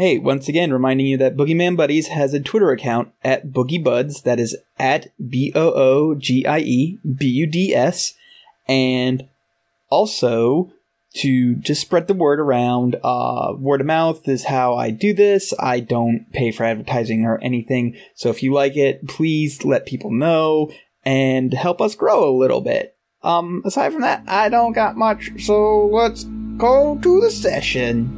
Hey, once again, reminding you that Boogeyman Buddies has a Twitter account at BoogieBuds. That is at BOOGIEBUDS. And also, to just spread the word around, word of mouth is how I do this. I don't pay for advertising or anything. So if you like it, please let people know and help us grow a little bit. Aside from that, I don't got much. So let's go to the session.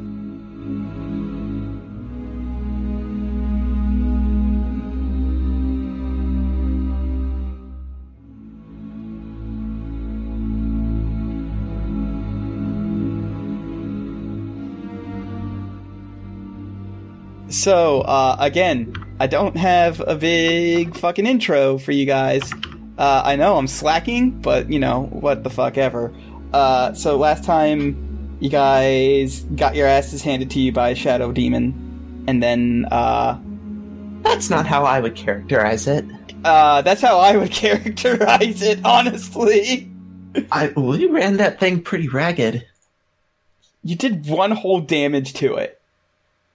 So, again, I don't have a big fucking intro for you guys. I know I'm slacking, but, you know, what the fuck ever. So last time, you guys got your asses handed to you by Shadow Demon, and then, That's not how I would characterize it. That's how I would characterize it, honestly. We ran that thing pretty ragged. You did one whole damage to it.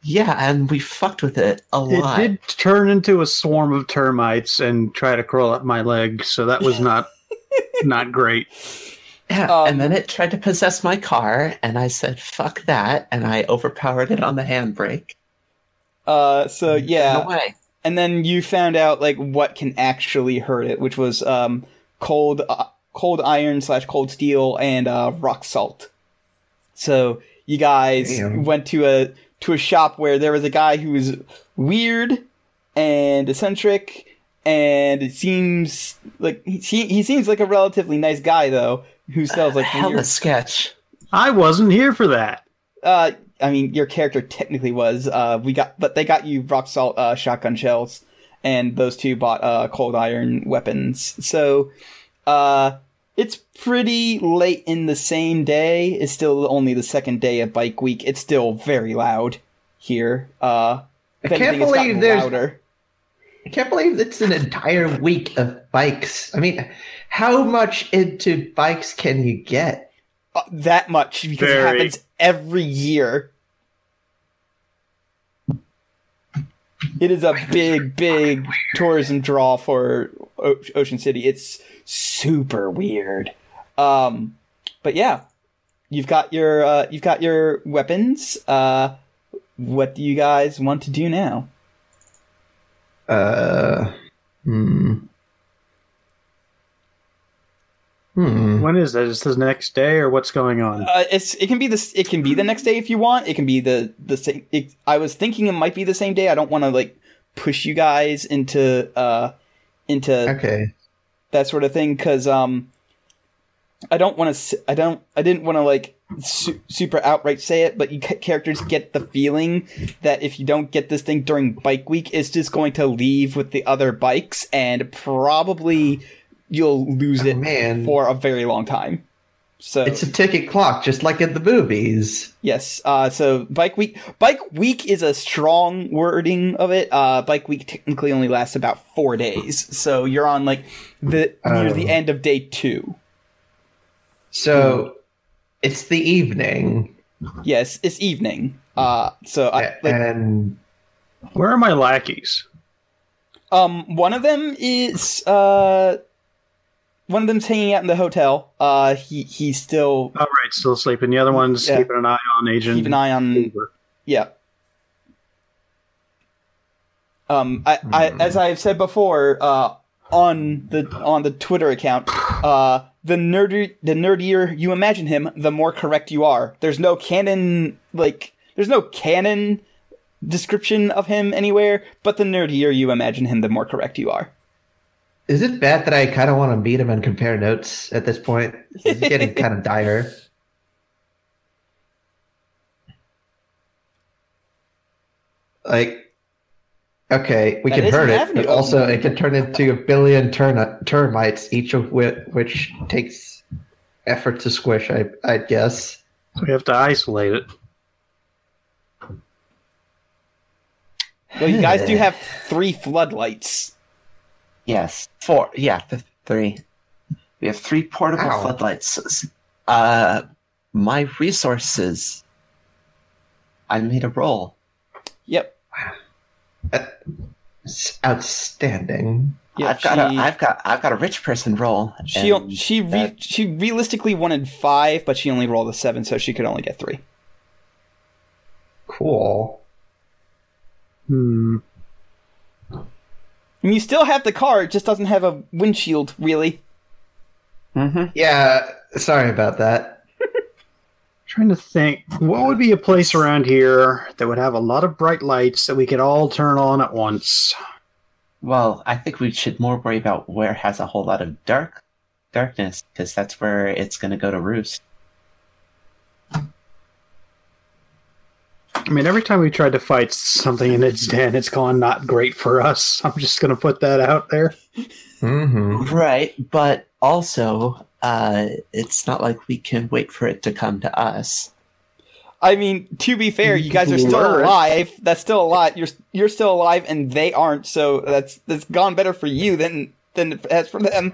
Yeah, and we fucked with it a lot. It did turn into a swarm of termites and try to crawl up my leg, so that was not great. Yeah, and then it tried to possess my car, and I said, fuck that, and I overpowered it on the handbrake. So, yeah. No way. And then you found out, like, what can actually hurt it, which was cold iron / cold steel and rock salt. So you guys went to a shop where there was a guy who was weird and eccentric, and it seems like he seems like a relatively nice guy, though, who sells like hella sketch. I wasn't here for that. I mean, your character technically was. But they got you rock salt shotgun shells, and those two bought cold iron weapons. So, it's pretty late in the same day. It's still only the second day of Bike Week. It's still very loud here. I can't believe it's an entire week of bikes. I mean, how much into bikes can you get? That much, because it happens every year. It is a big tourism draw for Ocean City. It's super weird, but yeah, you've got your weapons. What do you guys want to do now? When is that? Is this the next day, or what's going on? It can be the next day if you want. It can be the same. I was thinking it might be the same day. I don't want to like push you guys into okay. That sort of thing, because I didn't want to like super outright say it, but characters get the feeling that if you don't get this thing during Bike Week, it's just going to leave with the other bikes, and probably you'll lose for a very long time. So it's a ticket clock, just like in the movies. Yes. So Bike Week is a strong wording of it. Bike Week technically only lasts about 4 days, so you're on like near the end of day 2. So it's the evening. Yes, it's evening. So where are my lackeys? One of them is one of them's hanging out in the hotel. He's still... Oh, right, still sleeping. The other one's keeping an eye on Agent... Keep an eye on... Uber. Yeah. As I've said before, on the Twitter account, the nerdier you imagine him, the more correct you are. There's no canon... Like, there's no canon description of him anywhere, but the nerdier you imagine him, the more correct you are. Is it bad that I kind of want to meet him and compare notes at this point? This is getting kind of dire. Like, okay, we can hurt it, but also it can turn into a billion termites, each of which takes effort to squish, I guess. We have to isolate it. Well, you guys do have 3 floodlights. Yes, 4. Yeah, 3. We have 3 portable floodlights. My resources. I made a roll. Yep. Wow. That's outstanding. Yeah, I've got a rich person roll. She realistically wanted 5, but she only rolled a 7, so she could only get 3. Cool. And you still have the car; it just doesn't have a windshield, really. Mm-hmm. Yeah, sorry about that. Trying to think, what would be a place around here that would have a lot of bright lights that we could all turn on at once? Well, I think we should more worry about where it has a whole lot of darkness, because that's where it's going to go to roost. I mean, every time we tried to fight something in its den, it's gone not great for us. I'm just going to put that out there. Mm-hmm. Right, but also, it's not like we can wait for it to come to us. I mean, to be fair, you guys are still alive. That's still a lot. You're still alive, and they aren't. So that's gone better for you than it has for them.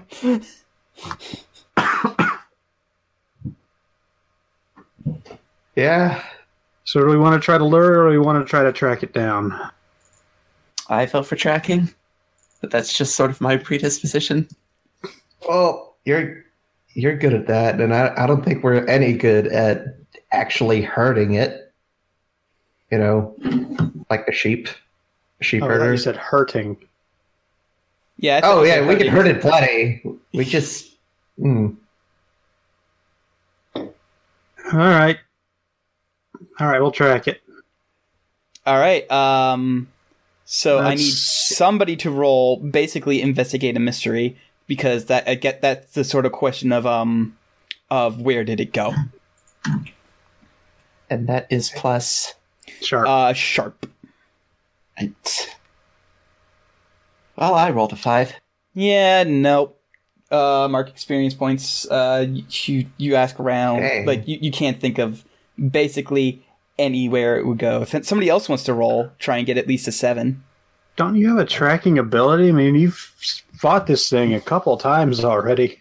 Yeah. So do we want to try to lure it, or do we want to try to track it down? I fell for tracking, but that's just sort of my predisposition. Well, you're good at that, and I don't think we're any good at actually herding it. You know, like a sheep herder. You said hurting. Yeah. We can herd it plenty. We just. All right, we'll track it. All right. So I need somebody to roll, basically investigate a mystery, because that's the sort of question of where did it go, and that is plus sharp. Sharp. Right. Well, I rolled a 5. Yeah. Nope. Mark experience points. You ask around, like you can't think of basically anywhere it would go. If somebody else wants to roll, try and get at least a 7. Don't you have a tracking ability? I mean, you've fought this thing a couple times already.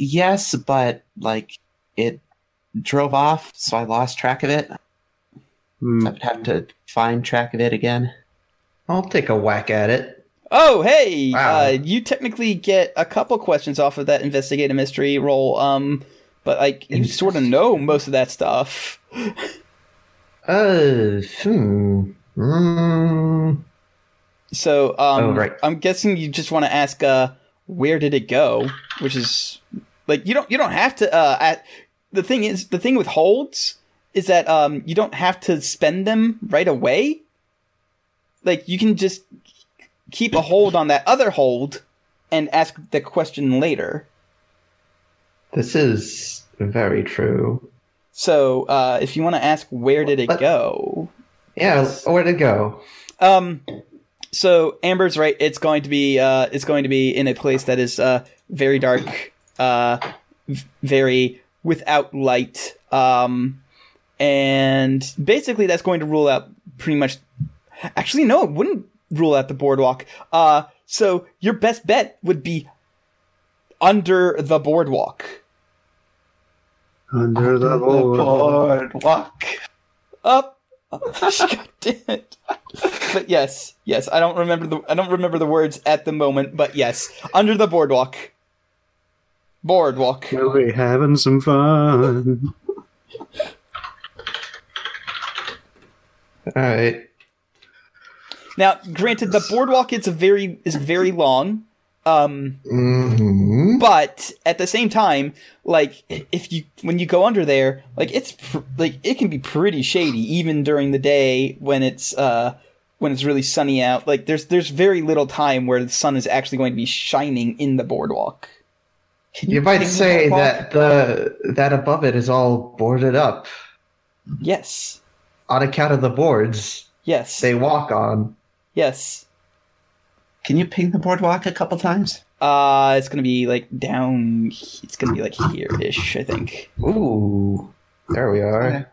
Yes, but like it drove off, so I lost track of it. I would have to find track of it again. I'll take a whack at it. Oh, hey! Wow. You technically get a couple questions off of that investigate a mystery roll. But, like, you sort of know most of that stuff. So, right. I'm guessing you just want to ask, where did it go? Which is, like, you don't have to, the thing with holds is that, you don't have to spend them right away. Like, you can just keep a hold on that other hold and ask the question later. This is very true. So, if you want to ask where did it go? Yeah, where did it go? So Amber's right. It's going to be in a place that is very dark, very without light, and basically that's going to rule out pretty much. Actually, no, it wouldn't rule out the boardwalk. So your best bet would be under the boardwalk. Under the boardwalk. Up. God damn it. But yes. I don't remember the words at the moment. But yes, under the boardwalk. Boardwalk. We'll be having some fun. All right. Now, granted, the boardwalk is very long. But at the same time, like when you go under there, like it can be pretty shady even during the day when it's really sunny out. Like there's very little time where the sun is actually going to be shining in the boardwalk. You might say that that above it is all boarded up. Yes. On account of the boards. Yes. They walk on. Yes. Can you ping the boardwalk a couple times? It's going to be like down. It's going to be like here-ish, I think. Ooh. There we are. Okay.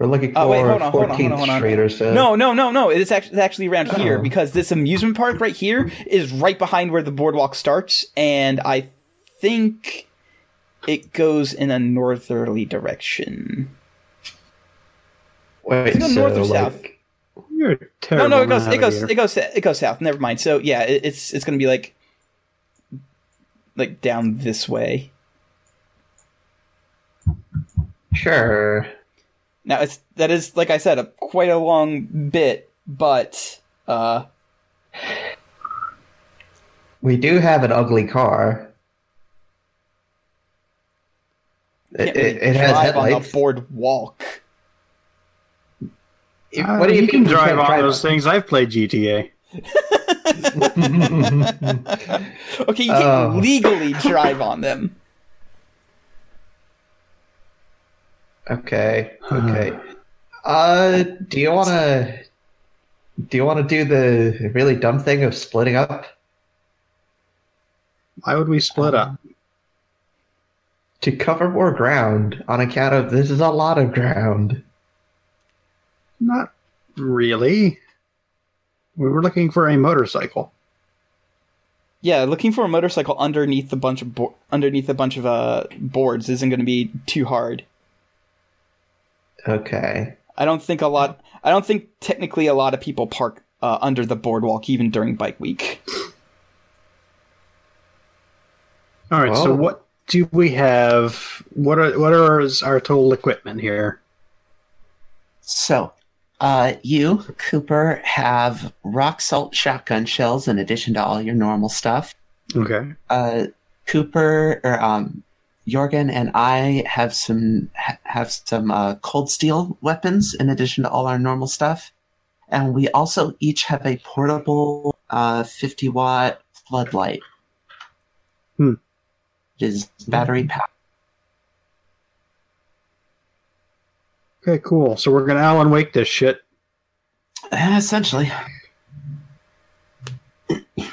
We're looking for 14th Street or so. No. It's actually around here, because this amusement park right here is right behind where the boardwalk starts, and I think it goes in a northerly direction. Wait, does it go north or south? You're terrible. No, it goes south. Never mind. So yeah, it's gonna be like down this way. Sure. Now that is like I said, quite a long bit, but we do have an ugly car. It has headlights on the boardwalk. What do you mean drive on those things? I've played GTA. Okay, you can't legally drive on them. Okay. Do you want to do the really dumb thing of splitting up? Why would we split up? To cover more ground on account of this is a lot of ground. Not really. We were looking for a motorcycle. Yeah, looking for a motorcycle underneath a bunch of boards isn't going to be too hard. Okay. I don't think technically a lot of people park under the boardwalk even during Bike Week. All right. Well, so what do we have? What are our total equipment here? So, you, Cooper, have rock salt shotgun shells in addition to all your normal stuff. Okay. Jorgen and I have some cold steel weapons in addition to all our normal stuff, and we also each have a portable 50-watt floodlight. It is battery powered. Okay, cool. So we're gonna Alan Wake this shit. Essentially. All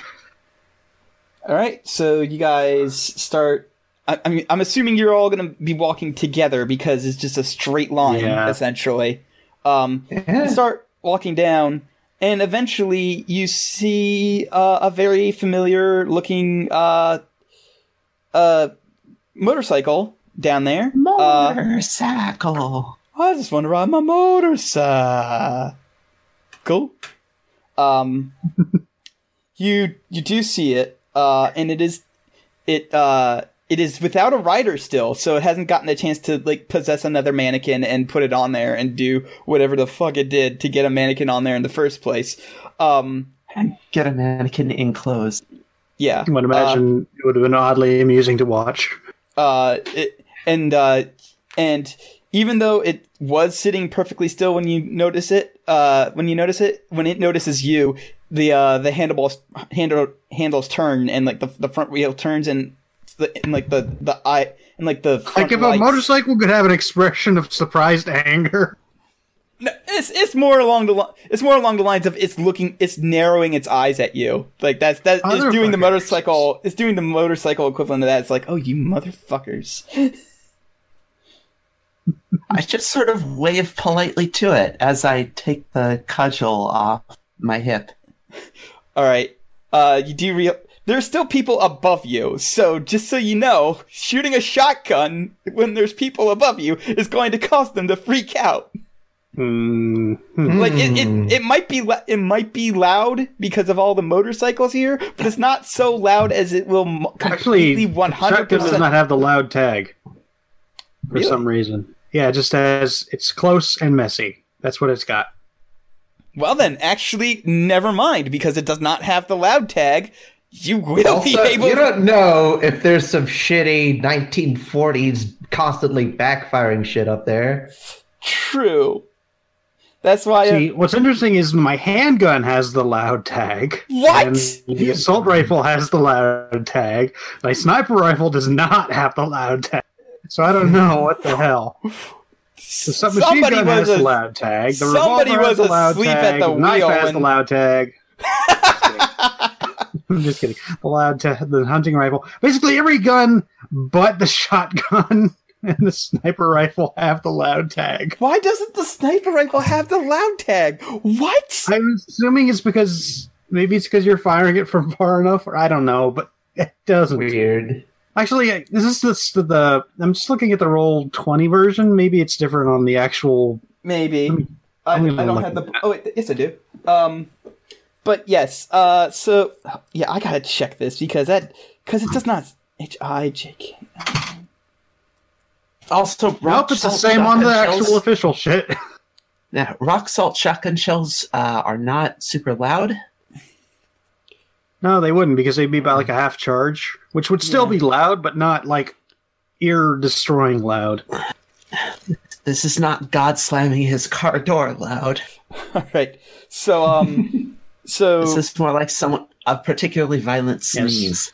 right. So you guys start. I mean, I'm assuming you're all going to be walking together because it's just a straight line, essentially. You start walking down, and eventually you see a very familiar-looking motorcycle down there. Motorcycle. I just want to ride my motorcycle. Cool. You do see it, and it is without a rider still, so it hasn't gotten a chance to possess another mannequin and put it on there and do whatever the fuck it did to get a mannequin on there in the first place. Get a mannequin enclosed. Yeah, I would imagine it would have been oddly amusing to watch. And even though it was sitting perfectly still when you notice it, when it notices you, the handles turn and the front wheel turns if a motorcycle could have an expression of surprised anger. No, it's more along the lines of it's narrowing its eyes at you. It's doing the motorcycle equivalent of that. It's like, oh, you motherfuckers. I just sort of wave politely to it as I take the cudgel off my hip. All right. There's still people above you, so just so you know, shooting a shotgun when there's people above you is going to cause them to freak out. Mm-hmm. It might be loud because of all the motorcycles here, but it's not so loud as it will completely 100%. Actually, shotgun does not have the loud tag for some reason. Yeah, it just says it's close and messy. That's what it's got. Well then, actually, never mind, because it does not have the loud tag. You will also be able. You don't know if there's some shitty 1940s constantly backfiring shit up there. True. That's why. See, what's interesting is my handgun has the loud tag. What? And the assault rifle has the loud tag. My sniper rifle does not have the loud tag. So I don't know what the hell. The submachine gun has the loud tag. The revolver has the loud tag. The knife has the loud tag. I'm just kidding. The hunting rifle. Basically, every gun but the shotgun and the sniper rifle have the loud tag. Why doesn't the sniper rifle have the loud tag? What? I'm assuming it's because you're firing it from far enough, or I don't know, but it doesn't. Weird. Actually, I'm just looking at the Roll20 version. Maybe it's different on the actual Maybe. I don't have the... Oh, wait, yes, I do. But yes, so... Yeah, I gotta check this, because that... Because it does not... H-I-J-K... Also, nope, it's the same on the actual shells. Official shit. Yeah, rock salt shotgun shells are not super loud. No, they wouldn't, because they'd be about like a half charge, which would still be loud, but not like ear-destroying loud. This is not God slamming his car door loud. All right, so so this is more like someone a particularly violent sneeze.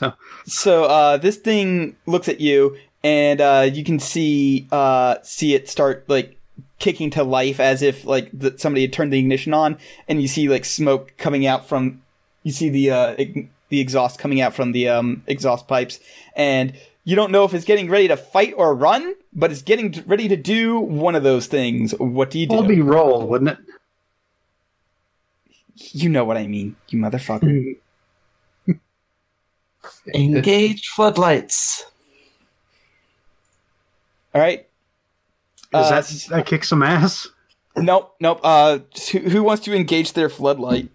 Yes. So this thing looks at you. And you can see it start like kicking to life as if like somebody had turned the ignition on, and you see like smoke coming out from. You see the exhaust coming out from the exhaust pipes, and you don't know if it's getting ready to fight or run, but it's getting ready to do one of those things. What do you do? It'd be roll, wouldn't it? You know what I mean, you motherfucker. Engage floodlights. All right. Does that kick some ass? Nope. Who wants to engage their floodlight?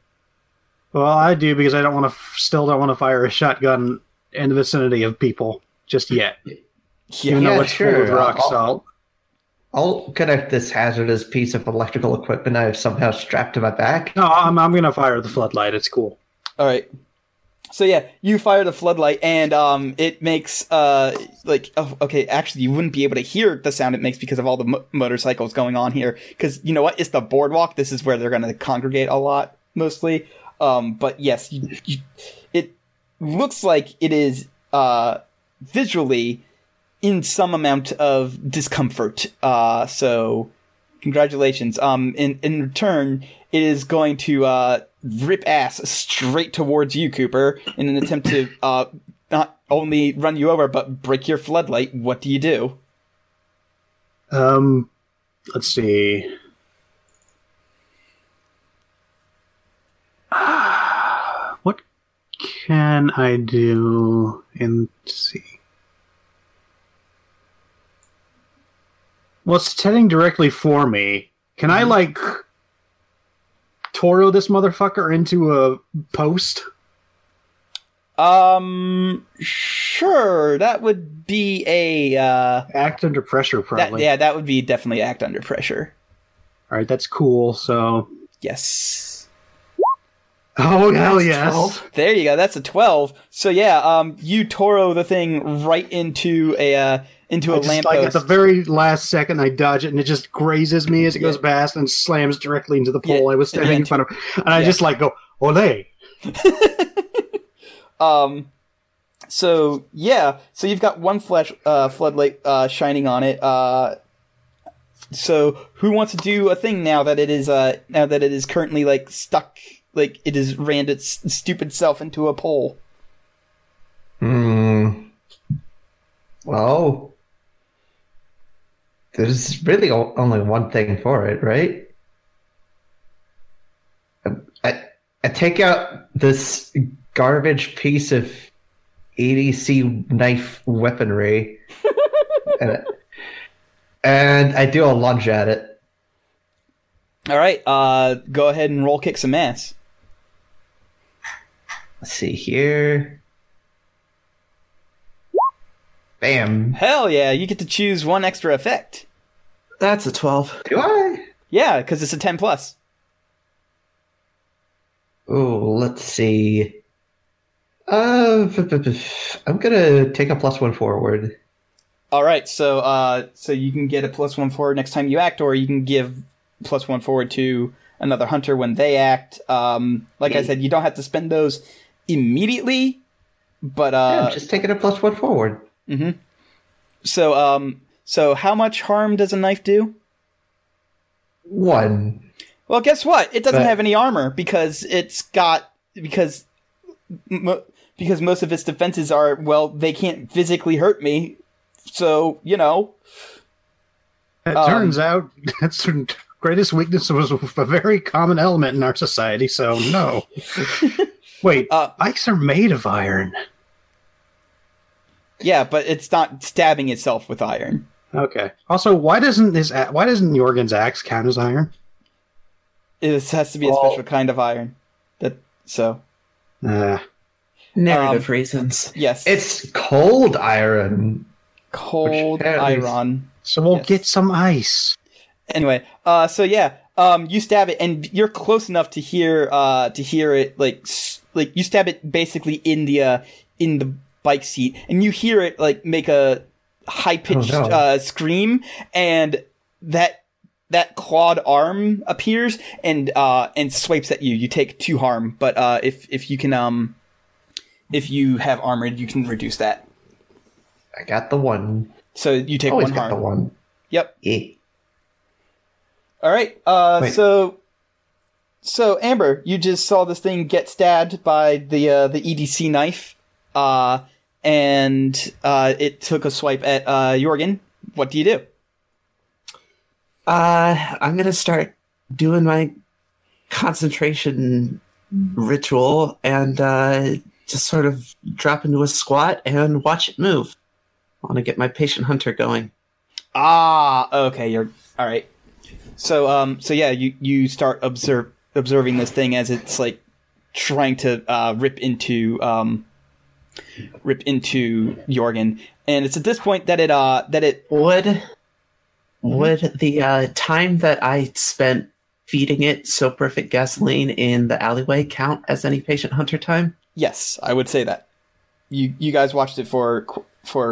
Well, I do, because I don't want to fire a shotgun in the vicinity of people just yet. Even though it's full of rock salt. I'll connect this hazardous piece of electrical equipment I have somehow strapped to my back. No, I'm going to fire the floodlight. It's cool. All right. So yeah, you fire the floodlight, and it makes you wouldn't be able to hear the sound it makes because of all the motorcycles going on here. Because you know what, it's the boardwalk. This is where they're going to congregate a lot, mostly. But yes, it looks like it is visually in some amount of discomfort. So congratulations. In return, it is going to. Rip ass straight towards you, Cooper, in an attempt to not only run you over but break your floodlight. What do you do? Let's see. What can I do? And see. Well, it's heading directly for me. Can I like? Toro this motherfucker into a post? Sure. That would be a... act under pressure, probably. That would be definitely act under pressure. All right, that's cool, so... Yes. Oh, hell yes. 12. There you go, that's a 12. So, yeah, you Toro the thing right into a... into a lamppost. Like at the very last second, I dodge it, and it just grazes me as it goes past and slams directly into the pole I was standing in front of. And I just like go, ole. So you've got one floodlight shining on it. So who wants to do a thing now that it is currently like stuck, like it has rammed its stupid self into a pole? Well. There's really only one thing for it, right? I take out this garbage piece of EDC knife weaponry, and I do a lunge at it. All right, go ahead and roll kick some ass. Let's see here. Bam. Hell yeah, you get to choose one extra effect. That's a 12. Do I? Yeah, because it's a 10 plus. Oh, let's see. I'm going to take a plus one forward. All right, so so you can get a plus one forward next time you act, or you can give plus one forward to another hunter when they act. I said, you don't have to spend those immediately, but... yeah, just take it a plus one forward. Mm-hmm. So how much harm does a knife do? 1. Well, guess what? It doesn't have any armor because it's got because most of its defenses are they can't physically hurt me. So you know. It turns out that's the greatest weakness was a very common element in our society. So no. Wait, bikes are made of iron. Yeah, but it's not stabbing itself with iron. Okay. Also, why doesn't Jorgen's axe count as iron? It has to be a special kind of iron. Narrative reasons. Yes. It's cold iron. Cold iron. So we'll get some ice. Anyway, you stab it, and you're close enough to hear it, like you stab it basically in the bike seat, and you hear it like make a high-pitched scream, and that clawed arm appears and swipes at you. You take 2 harm, but if you can if you have armored, you can reduce that. I got the 1. So you take 1 harm. Always got the 1. Yep. Yeah. All right. So Amber, you just saw this thing get stabbed by the EDC knife, and it took a swipe at Jorgen. What do you do? I'm gonna start doing my concentration ritual and just sort of drop into a squat and watch it move. I want to get my patient hunter going. Ah, okay. You're all right. So, you start observing this thing as it's like trying to rip into Jorgen, and it's at this point that it would the time that I spent feeding it So Perfect gasoline in the alleyway count as any patient hunter time? Yes, I would say that. You guys watched it for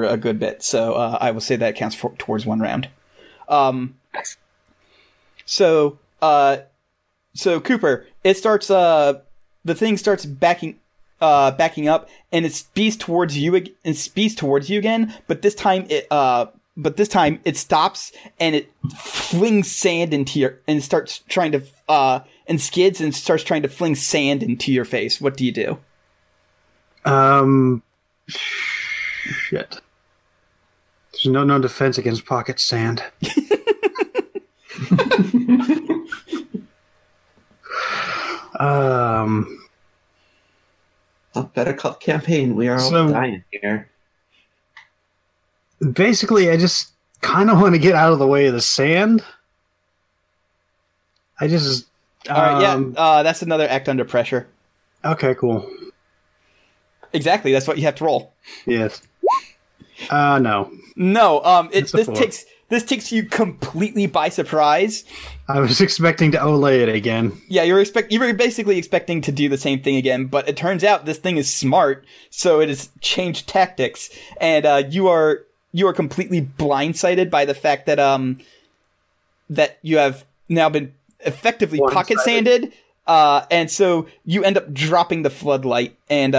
a good bit, so I will say that counts towards 1 round. So Cooper, it starts. The thing starts backing up, and it speeds towards you. again, but this time it stops, and it flings sand into your and starts trying to and skids and starts trying to fling sand into your face. What do you do? Shit. There's no defense against pocket sand. A Better Call campaign. We are all dying here. Basically, I just kind of want to get out of the way of the sand. I just. That's another act under pressure. Okay, cool. Exactly. That's what you have to roll. Yes. No. No. This takes you completely by surprise. I was expecting to Olay it again. Yeah, you were basically expecting to do the same thing again, but it turns out this thing is smart, so it has changed tactics, and you are completely blindsided by the fact that that you have now been effectively pocket sanded, and so you end up dropping the floodlight, and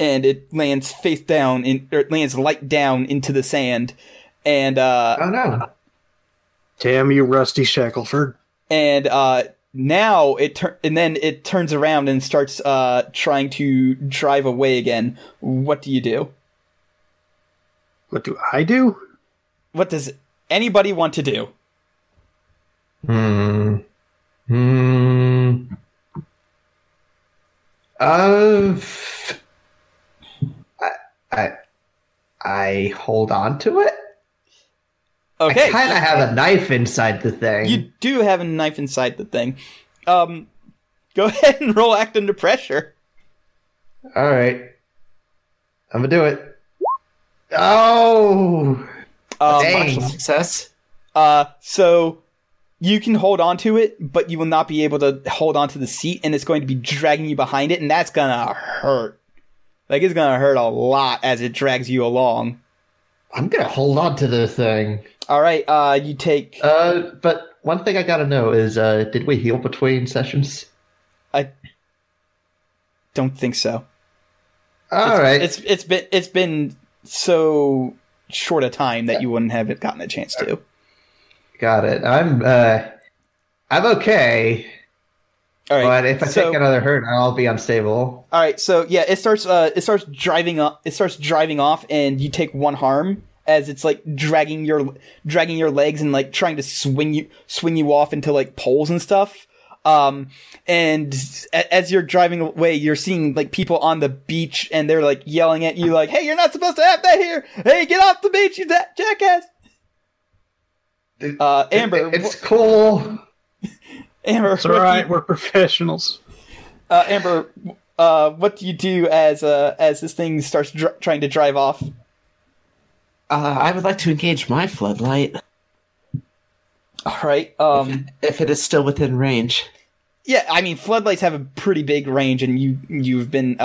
it lands face down it lands light down into the sand. And oh no! Damn you, Rusty Shackelford! And now it turns around and starts trying to drive away again. What do you do? What do I do? What does anybody want to do? I hold on to it. Okay. I kind of have a knife inside the thing. You do have a knife inside the thing. Go ahead and roll act under pressure. All right. I'm going to do it. Oh! Dang. Success. So you can hold on to it, but you will not be able to hold on to the seat, and it's going to be dragging you behind it, and that's going to hurt. Like, it's going to hurt a lot as it drags you along. I'm going to hold on to the thing. All right, you take... but one thing I got to know is, did we heal between sessions? I don't think so. All right. It's been so short a time that you wouldn't have gotten a chance to. Got it. I'm okay. All right. But if I take another hurt, I'll be unstable. All right, so yeah, it starts driving off, and you take 1 harm as it's like dragging your legs and like trying to swing you off into like poles and stuff. And as you're driving away, you're seeing like people on the beach, and they're like yelling at you, like, "Hey, you're not supposed to have that here! Hey, get off the beach, you jackass!" Amber. It's cool. Amber. It's all right. We're professionals. Amber, what do you do as this thing starts trying to drive off? I would like to engage my floodlight. All right. If it is still within range. Yeah, I mean, floodlights have a pretty big range, and you've been...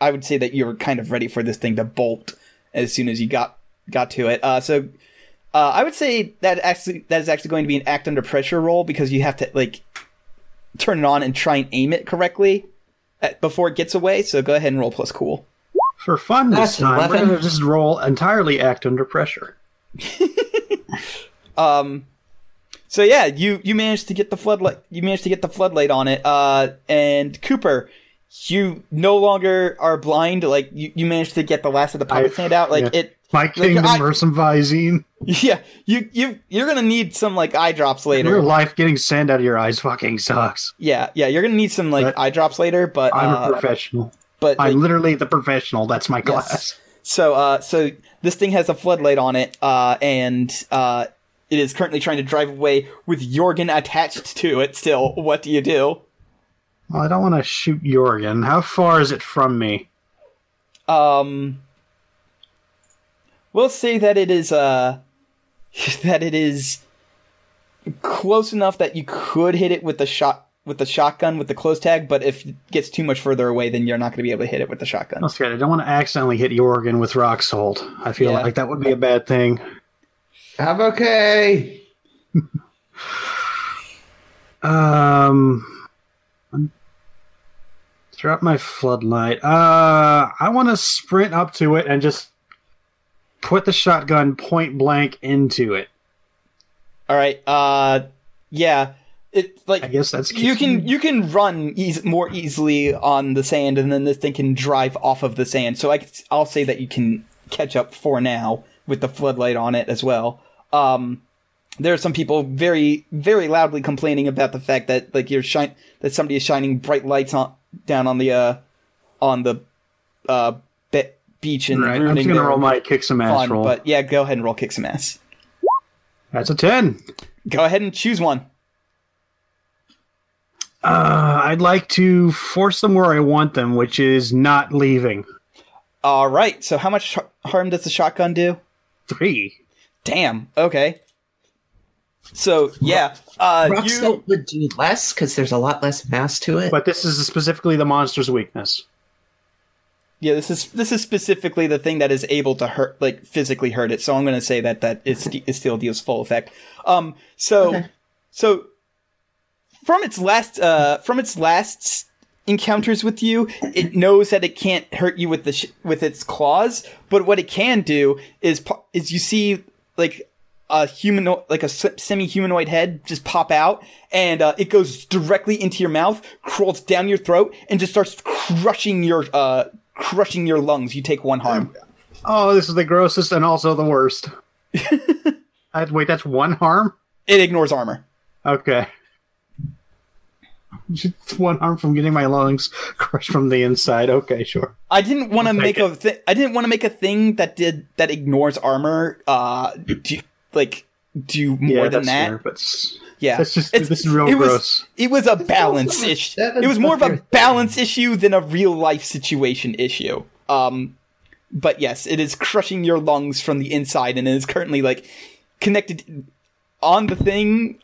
I would say that you were kind of ready for this thing to bolt as soon as you got to it. So I would say that is actually going to be an act under pressure roll, because you have to like turn it on and try and aim it correctly before it gets away. So go ahead and roll plus cool. For fun this time, 11. We're going to just roll entirely act under pressure. So yeah, you managed to get the floodlight. You managed to get the floodlight on it. And Cooper, you no longer are blind. Like you managed to get the last of the pocket sand out. Like yeah. It. My kingdom or some Visine. Yeah, you're gonna need some like eye drops later. Your life getting sand out of your eyes fucking sucks. Yeah, you're gonna need some like eye drops later. But I'm a professional. But I'm literally the professional. That's my class. Yes. So this thing has a floodlight on it, and it is currently trying to drive away with Jorgen attached to it. Still, what do you do? Well, I don't want to shoot Jorgen. How far is it from me? We'll say that it is close enough that you could hit it with the shotgun with the close tag, but if it gets too much further away, then you're not going to be able to hit it with the shotgun. That's good. I don't want to accidentally hit Jorgen with rock salt. I feel like that would be a bad thing. I'm okay. Drop my floodlight. I want to sprint up to it and just put the shotgun point blank into it. All right. Yeah. It's like I guess that's you can run more easily on the sand, and then this thing can drive off of the sand. So I'll say that you can catch up for now with the floodlight on it as well. There are some people very, very loudly complaining about the fact that like that somebody is shining bright lights on the beach and right. I'm just gonna roll my kick some ass roll. But yeah, go ahead and roll kick some ass. That's a 10. Go ahead and choose one. I'd like to force them where I want them, which is not leaving. All right. So how much harm does the shotgun do? 3. Damn. Okay. So yeah, rock salt would do less because there's a lot less mass to it. But this is specifically the monster's weakness. Yeah, this is specifically the thing that is able to hurt, like physically hurt it. So I'm going to say that it still deals full effect. So from its last encounters with you, it knows that it can't hurt you with its claws. But what it can do is you see like a humanoid, like a semi-humanoid head just pop out, and it goes directly into your mouth, crawls down your throat, and just starts crushing your lungs. You take 1 harm. Oh, this is the grossest and also the worst. Wait, that's 1 harm? It ignores armor. Okay. Just 1 harm from getting my lungs crushed from the inside. Okay, sure. I didn't want to make a thing that ignores armor. Do more than that. Fair, but yeah, that's just this is real gross. It was a balance issue. It was more of a balance issue than a real life situation issue. But yes, it is crushing your lungs from the inside, and it is currently like connected on the thing,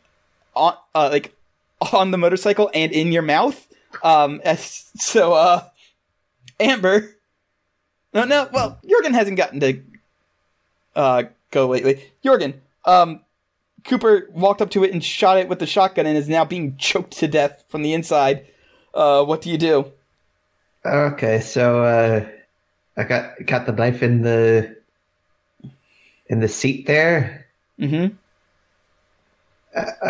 on like on the motorcycle and in your mouth. So Amber, no. Well, Jorgen hasn't gotten to go lately. Jorgen, Cooper walked up to it and shot it with the shotgun and is now being choked to death from the inside. What do you do? Okay, so I got the knife in the seat there. Mm-hmm.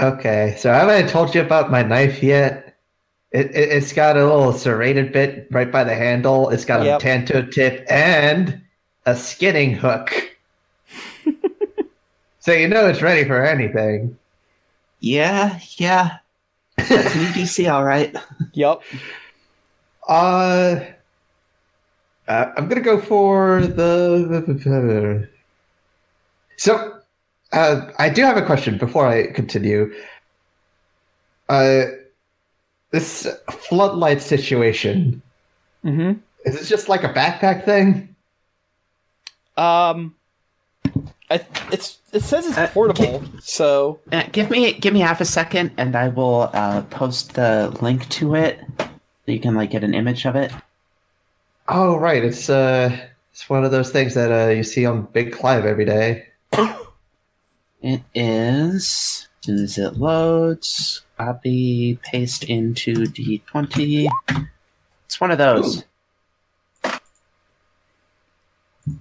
Okay, so I haven't told you about my knife yet. It's got a little serrated bit right by the handle. It's got a tanto tip and a skinning hook. So you know it's ready for anything. Yeah. That's an EDC, all right. Yep. I'm going to go for the... So, I do have a question before I continue. This floodlight situation, mm-hmm. Is it just like a backpack thing? It says it's portable, so... Give me half a second, and I will post the link to it. So you can get an image of it. Oh, right. It's one of those things that you see on Big Clive every day. It is... As soon as it loads, copy, paste into D20. It's one of those. Ooh.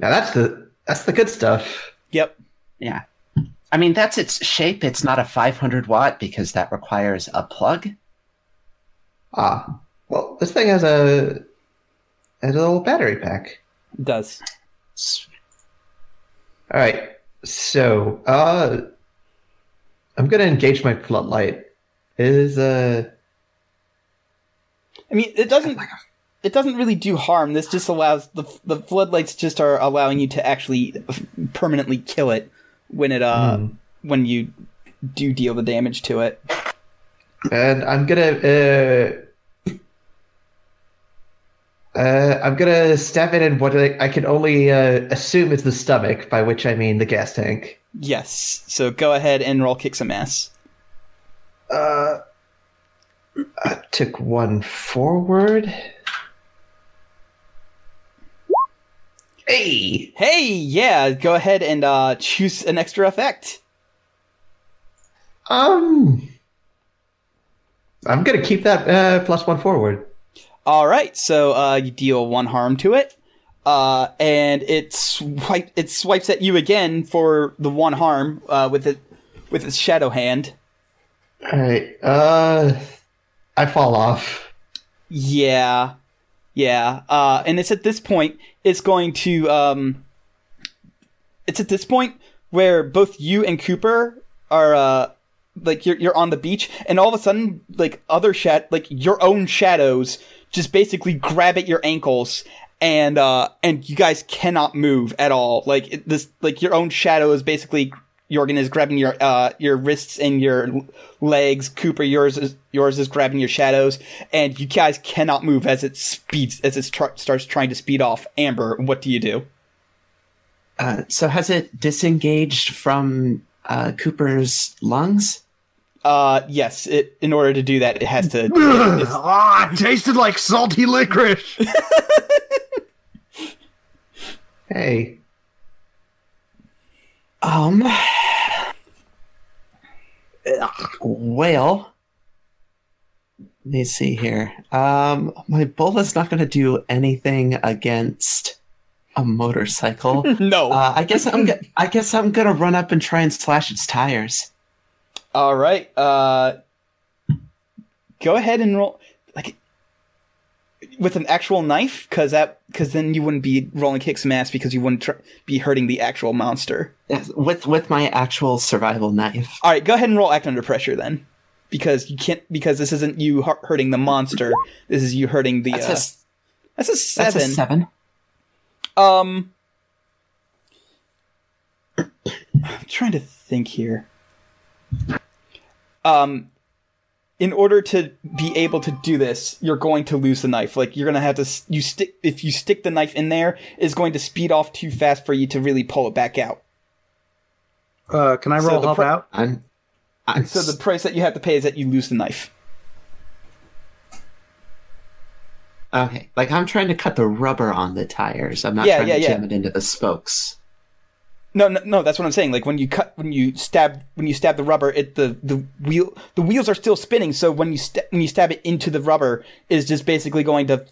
Now that's the good stuff. Yep. Yeah. I mean, that's its shape. It's not a 500 watt because that requires a plug. Ah. Well, this thing has a little battery pack. It does. All right. So, I'm going to engage my floodlight. I mean, it doesn't... It doesn't really do harm. This just allows the floodlights just are allowing you to actually permanently kill it when it when you do deal the damage to it. And I'm gonna stab it in what I can only assume is the stomach, by which I mean the gas tank. Yes. So go ahead and roll kick some ass. I took one forward. Hey, yeah, go ahead and choose an extra effect. I'm going to keep that plus one forward. All right, so you deal one harm to it, and it swipes at you again for the one harm with its shadow hand. All right, I fall off. Yeah. Yeah, and it's at this point it's at this point where both you and Cooper are you're on the beach, and all of a sudden your own shadows just basically grab at your ankles, and you guys cannot move at all. Your own shadow is basically Jorgen is grabbing your wrists and your legs. Cooper, yours is grabbing your shadows, and you guys cannot move as it speeds starts trying to speed off. Amber, what do you do? So has it disengaged from Cooper's lungs? Yes. In order to do that, it has to. It tasted like salty licorice. Hey. Well, let me see here. My bullet's not going to do anything against a motorcycle. No. I guess I'm going to run up and try and slash its tires. All right. Go ahead and roll with an actual knife, because then you wouldn't be rolling kick some ass because you wouldn't be hurting the actual monster. Yes, with my actual survival knife. All right, go ahead and roll act under pressure then, because you can't, because this isn't you hurting the monster. This is you hurting the. That's a seven. That's a seven. I'm trying to think here. In order to be able to do this, you're going to lose the knife. You're going to have to... If you stick the knife in there, it's going to speed off too fast for you to really pull it back out. Can I roll help out? So the price that you have to pay is that you lose the knife. Okay. I'm trying to cut the rubber on the tires. I'm not trying to jam it into the spokes. No, that's what I'm saying. When you stab the rubber, the wheels are still spinning. So when you stab it into the rubber, it's just basically going to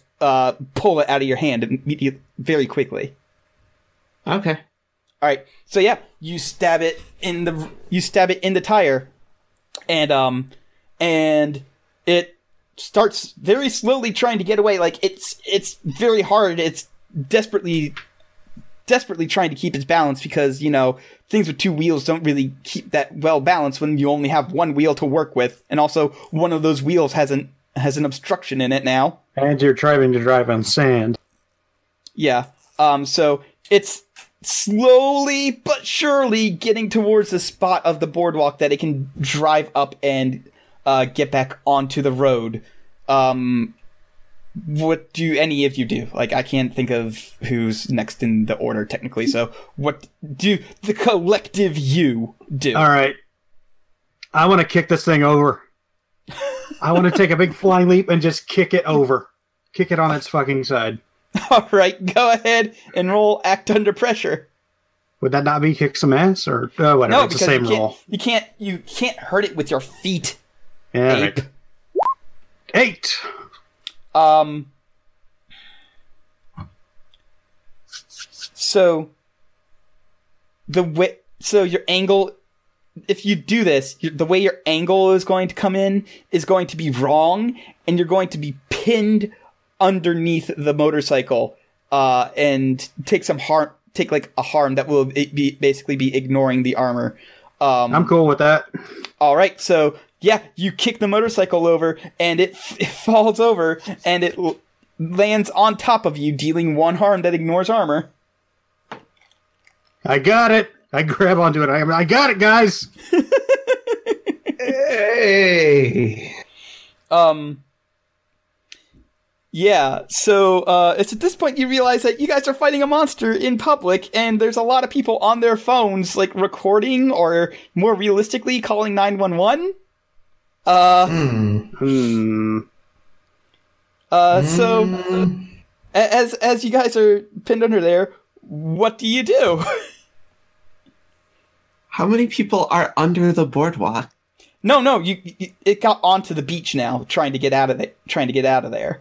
pull it out of your hand immediately, very quickly. Okay. All right. So yeah, you stab it in the tire, and it starts very slowly trying to get away. It's very hard. It's desperately trying to keep its balance because, things with two wheels don't really keep that well balanced when you only have one wheel to work with. And also, one of those wheels has an obstruction in it now. And you're trying to drive on sand. Yeah. So, it's slowly but surely getting towards the spot of the boardwalk that it can drive up and get back onto the road. What do any of you do? Like, I can't think of who's next in the order technically, so what do the collective you do? All right. I want to kick this thing over. I want to take a big flying leap and just kick it over. Kick it on its fucking side. All right, go ahead and roll Act Under Pressure. Would that not be kick some ass or whatever? No, it's the same roll. You can't hurt it with your feet. Yeah, ape. Right. 8. So the way, so your angle, if you do this, the way your angle is going to come in is going to be wrong, and you're going to be pinned underneath the motorcycle, and take some harm, take like a harm that will basically be ignoring the armor. I'm cool with that. All right, so yeah, you kick the motorcycle over, and it falls over, and it lands on top of you, dealing 1 harm that ignores armor. I got it. I grab onto it. I got it, guys. Hey. Yeah, so it's at this point you realize that you guys are fighting a monster in public, and there's a lot of people on their phones, like, recording, or more realistically, calling 911. So, as you guys are pinned under there, what do you do? How many people are under the boardwalk? No, it got onto the beach now, trying to get out of there.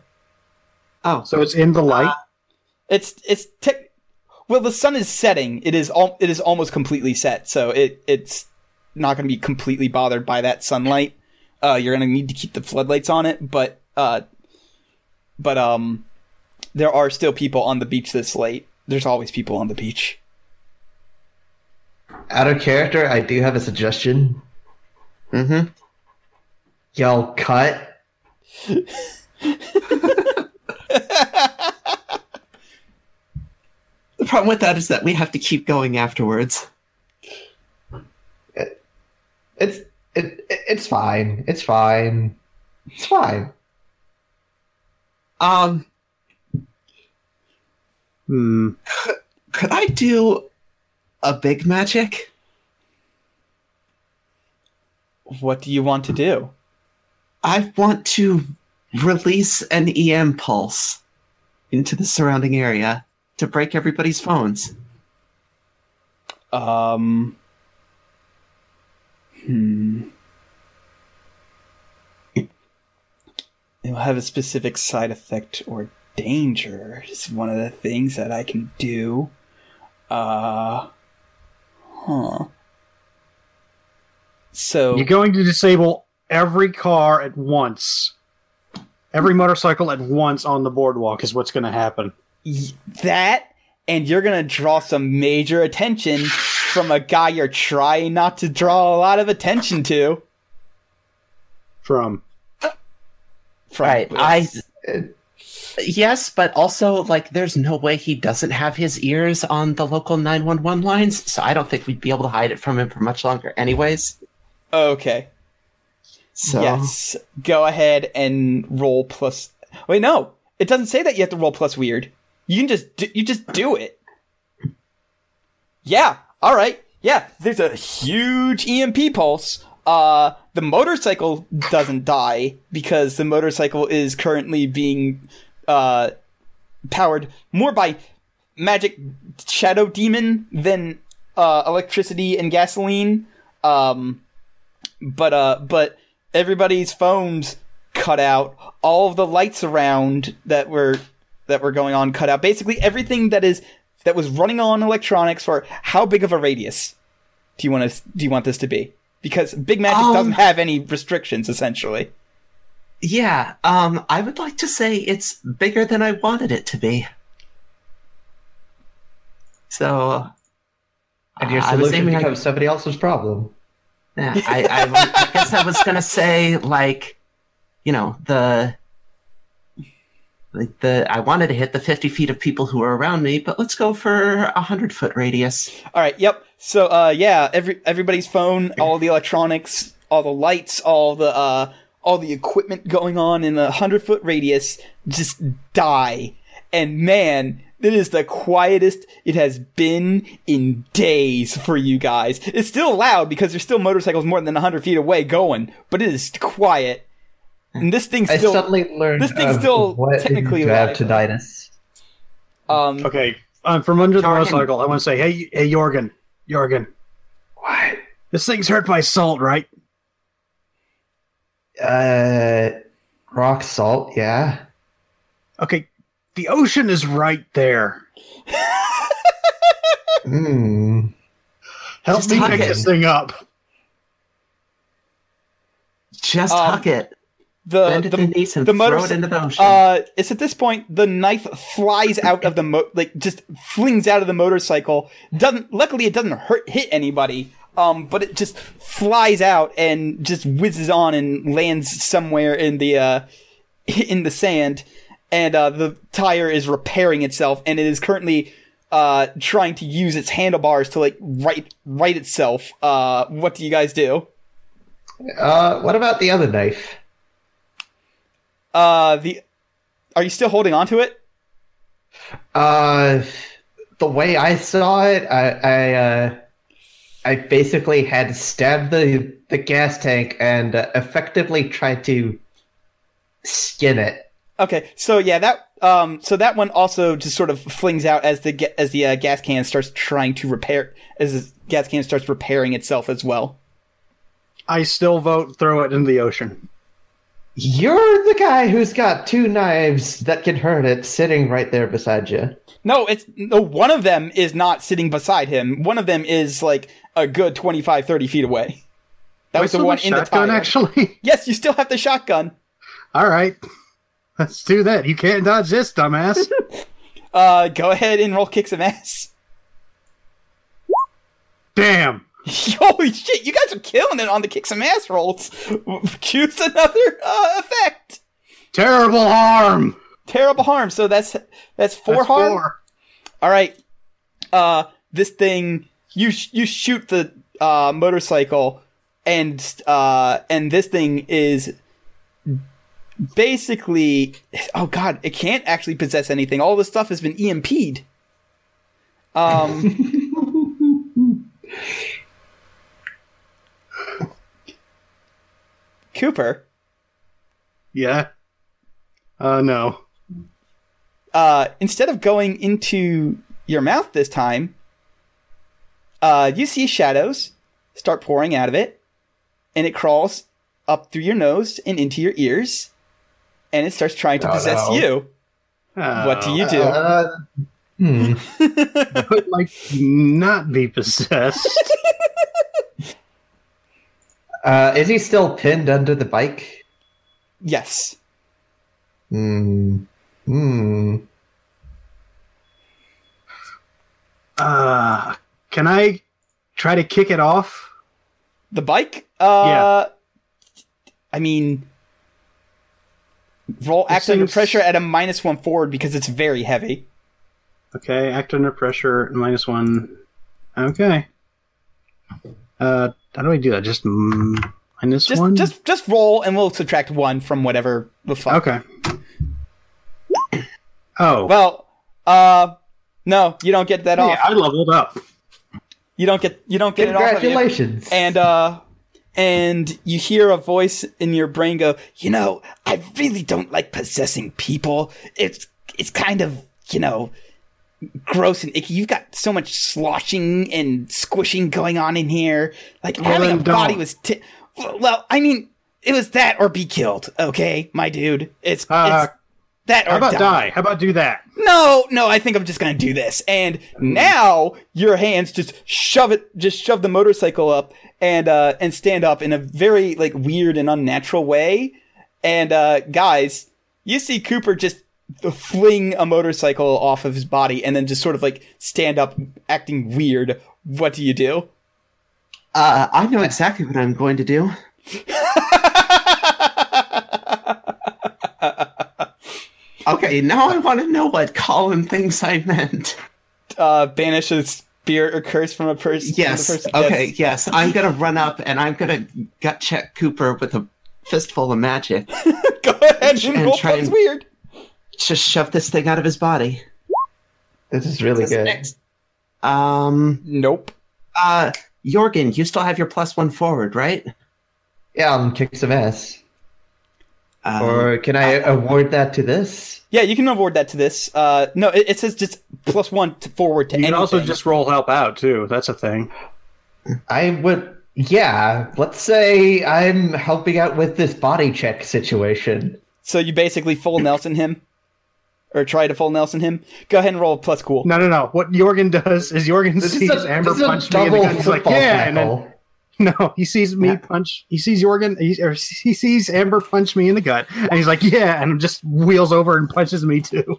Oh, so it's in the light. Well, the sun is setting. It is almost completely set, so it's not going to be completely bothered by that sunlight. You're going to need to keep the floodlights on it, but there are still people on the beach this late. There's always people on the beach. Out of character, I do have a suggestion. Mm-hmm. Y'all cut. The problem with that is that we have to keep going afterwards. It's fine. Could I do a big magic? What do you want to do? I want to release an EM pulse into the surrounding area to break everybody's phones. It'll have a specific side effect or danger. It's one of the things that I can do. So you're going to disable every car at once. Every motorcycle at once on the boardwalk is what's going to happen. That, and you're going to draw some major attention from a guy you're trying not to draw a lot of attention to. Right. Yes, but also, like, there's no way he doesn't have his ears on the local 911 lines, so I don't think we'd be able to hide it from him for much longer anyways. Okay. So. Yes, go ahead and roll plus... Wait, no. It doesn't say that you have to roll plus weird. You can just do it. Yeah, all right. Yeah, there's a huge EMP pulse. The motorcycle doesn't die because the motorcycle is currently being powered more by magic shadow demon than electricity and gasoline. But everybody's phones cut out. All of the lights around that were going on cut out. Basically, everything that was running on electronics for how big of a radius do you want this to be? Because big magic doesn't have any restrictions, essentially. Yeah, I would like to say it's bigger than I wanted it to be. So, and your solution becomes somebody else's problem. Yeah, I guess I was going to say, like, you know, the Like I wanted to hit the 50 feet of people who were around me, but let's go for a 100-foot radius. All right. Yep. So, yeah, everybody's phone, all the electronics, all the lights, all the equipment going on in the 100-foot radius just die. And man, it is the quietest it has been in days for you guys. It's still loud because there's still motorcycles more than 100 feet away going, but it is quiet. And this thing's still. I suddenly learned this thing's still what technically alive. Okay, from under the motorcycle, I want to say, hey, Jorgen, what? This thing's hurt by salt, right? Rock salt, yeah. Okay, the ocean is right there. Help just me pick this thing up. Just huck it. The motor, throw it into the ocean. It's at this point the knife flies out of the just flings out of the motorcycle. Luckily it doesn't hit anybody. But it just flies out and just whizzes on and lands somewhere in the sand. And the tire is repairing itself, and it is currently trying to use its handlebars to right itself. What do you guys do? What about the other knife? Are you still holding on to it? The way I saw it, I basically had to stab the gas tank and effectively try to skin it. Okay, so yeah, that one also just sort of flings out as the gas can starts trying to repair as the gas can starts repairing itself as well. I still vote throw it in the ocean. You're the guy who's got two knives that can hurt it sitting right there beside you. No, one of them is not sitting beside him. One of them is like a good 25, 30 feet away. That was the one in the shotgun, actually? Yes, you still have the shotgun. All right. Let's do that. You can't dodge this, dumbass. Go ahead and roll kick some ass. Damn. Holy shit, you guys are killing it on the kick some ass rolls. Choose another effect. Terrible harm. So that's harm? 4. All right. This thing, you shoot the motorcycle, and this thing is basically, oh god, it can't actually possess anything. All this stuff has been EMP'd. Cooper. Yeah. No. Instead of going into your mouth this time, you see shadows start pouring out of it, and it crawls up through your nose and into your ears, and it starts trying to possess you. What do you do? I would like to not be possessed. Is he still pinned under the bike? Yes. Can I try to kick it off? The bike? Yeah. I mean, roll act under pressure at a -1 forward because it's very heavy. Okay, act under pressure, -1. Okay. How do I do that? Just -1? Just roll, and we'll subtract 1 from whatever the fuck. Okay. Oh. Well, no, you don't get that off. Yeah, I leveled up. You don't get it off. Congratulations. And you hear a voice in your brain go, you know, I really don't like possessing people. It's kind of, you know, gross and icky. You've got so much sloshing and squishing going on in here. Like, well, having a body was... well, I mean, it was that or be killed, okay, my dude? It's that or how about die? How about do that? No, I think I'm just going to do this. And now your hands just shove the motorcycle up and stand up in a very, like, weird and unnatural way. And, guys, you see Cooper just fling a motorcycle off of his body and then just sort of like stand up acting weird. What do you do? I know exactly what I'm going to do. Okay, now I want to know what Colin thinks I meant. Banish a spirit or curse from a person. Yes. Okay. Yes. I'm gonna run up and I'm gonna gut check Cooper with a fistful of magic. Go ahead and roll. That's weird. Just shove this thing out of his body. This is really good. Next? Nope. Jorgen, you still have your +1 forward, right? Yeah, kick some ass. Or can I award that to this? Yeah, you can award that to this. No, it says just +1 to forward to anything. You can also just roll help out, too. That's a thing. I would... Yeah, let's say I'm helping out with this body check situation. So you basically full Nelson him? Or try to full Nelson him? Go ahead and roll +cool. No. What Jorgen does is Jorgen sees Amber punch me in the gut. He's like, yeah, and then... No, he sees me punch. He sees Jorgen. He sees Amber punch me in the gut, and he's like, "Yeah," and just wheels over and punches me too.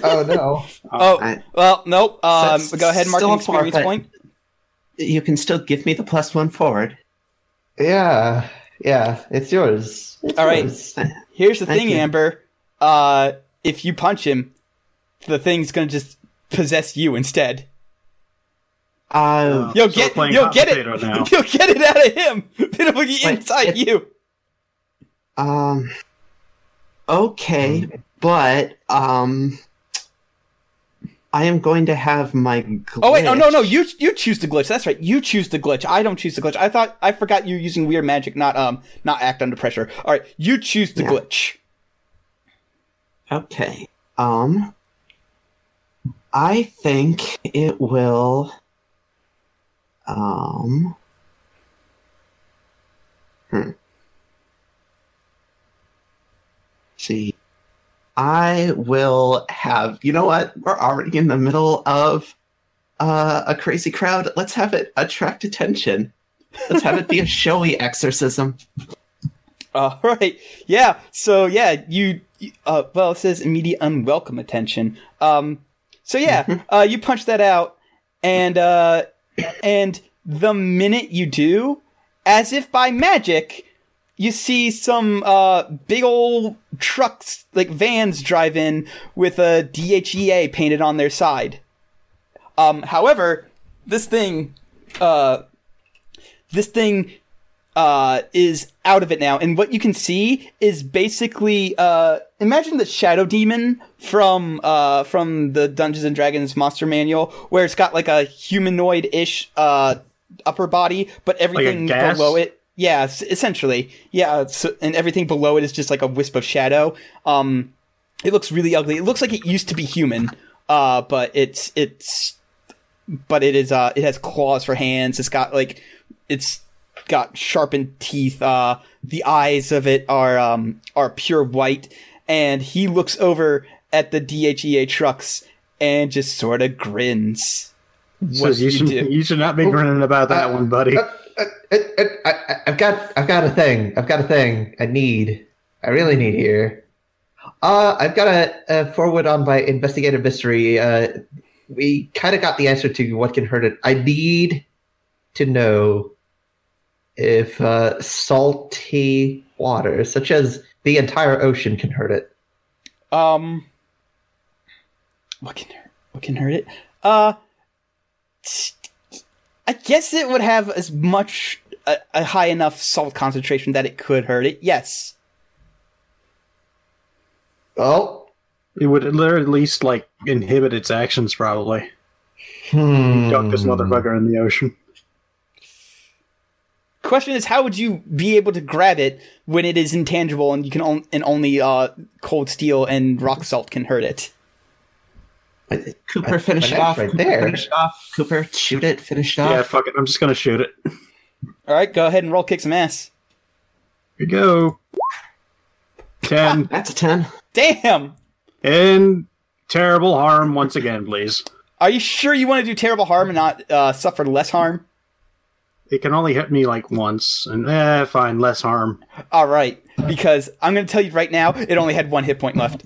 Oh no! Well, nope. So go ahead and mark an experience point. You can still give me the +1 forward. Yeah, it's yours. All right. Here's the thing, Amber. If you punch him, the thing's gonna just possess you instead. You'll get it out of him. It'll be inside you. Okay, but I am going to have my glitch. Oh wait, no, you choose the glitch. That's right, you choose the glitch. I don't choose the glitch. I forgot you using weird magic, not act under pressure. All right, you choose the glitch. Okay. I think it will. See, I will have. You know what? We're already in the middle of a crazy crowd. Let's have it attract attention. Let's have it be a showy exorcism. All right. Yeah. So yeah, you. Well, it says immediate unwelcome attention. So yeah, you punch that out, and. And the minute you do, as if by magic, you see some big old trucks, like vans, drive in with a DEA painted on their side. However, this thing is out of it now, and what you can see is basically imagine the Shadow Demon from the Dungeons and Dragons Monster Manual, where it's got like a humanoid-ish upper body, but everything like below it, essentially, and everything below it is just like a wisp of shadow. It looks really ugly. It looks like it used to be human, but it has claws for hands. It's got sharpened teeth. The eyes of it are pure white, and he looks over at the DHEA trucks and just sort of grins. You should not be grinning about that one, buddy. I've got a thing. I really need here. I've got a forward on by investigative mystery. We kind of got the answer to what can hurt it. I need to know if salty water, such as the entire ocean, can hurt it. What can hurt it? I guess it would have as much a high enough salt concentration that it could hurt it. Yes. Well, it would at least inhibit its actions, probably. Duck this motherfucker in the ocean. Question is, how would you be able to grab it when it is intangible and you can only cold steel and rock salt can hurt it? Cooper, finish it off. Cooper, shoot it. Finish it off. Yeah, fuck it. I'm just gonna shoot it. All right, go ahead and roll, kick some ass. Here we go. 10. That's a 10. Damn. And terrible harm once again, please. Are you sure you want to do terrible harm and not suffer less harm? It can only hit me once, and fine, less harm. All right, because I'm going to tell you right now, it only had one hit point left.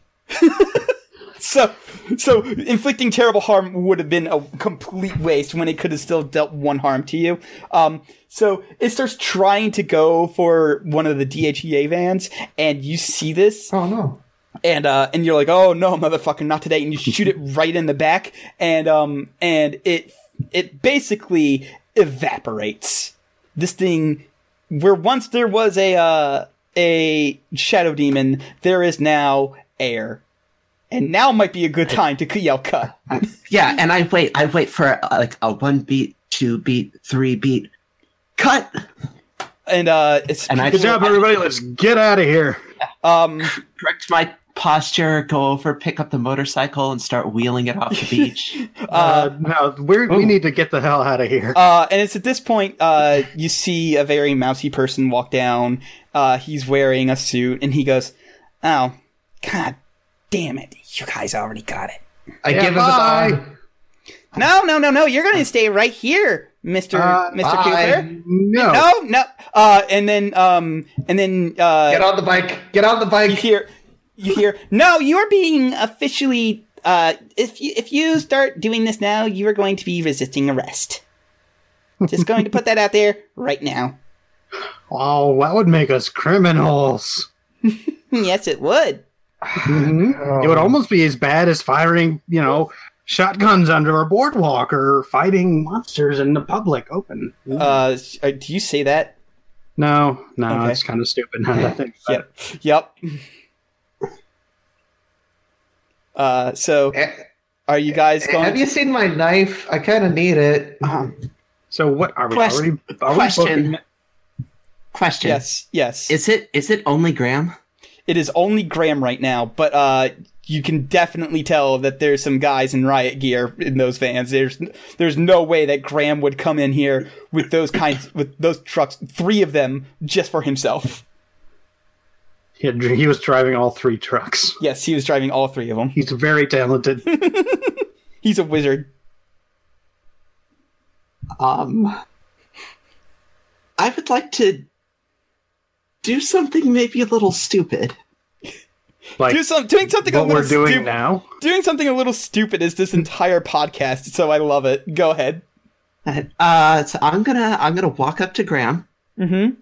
So inflicting terrible harm would have been a complete waste when it could have still dealt one harm to you. So it starts trying to go for one of the DHEA vans, and you see this. Oh, no. And you're like, oh no, motherfucker, not today. And you shoot it right in the back, and it basically evaporates. This thing, where once there was a Shadow Demon, there is now air. And now might be a good time to yell cut. Yeah, and I wait for like a 1 beat, 2 beat, 3 beat, cut. And it's good job, everybody. Let's get out of here. Correct my posture. Go over, pick up the motorcycle, and start wheeling it off the beach. We need to get the hell out of here. And it's at this point you see a very mousy person walk down. He's wearing a suit, and he goes, "Oh, God damn it! You guys already got it." I give him the eye. No! You're going to stay right here, Mr. Cooper. No. And then get on the bike. You hear. No, you're being officially. If you start doing this now, you are going to be resisting arrest. Just going to put that out there right now. Oh, that would make us criminals. Yes, it would. Mm-hmm. It would almost be as bad as firing, shotguns under a boardwalk or fighting monsters in the public open. Do you say that? No, okay. It's kind of stupid now that I think about it. Yep. So, are you guys going? Have you seen my knife? I kind of need it. So, what are we? Question. Yes. Is it only Graham? It is only Graham right now, but you can definitely tell that there's some guys in riot gear in those vans. There's no way that Graham would come in here with those trucks, 3 of them, just for himself. He was driving all 3 trucks. Yes, he was driving all 3 of them. He's very talented. He's a wizard. I would like to do something maybe a little stupid. Like doing something a little stupid is this entire podcast, so I love it. Go ahead. So I'm gonna walk up to Graham. Mm-hmm.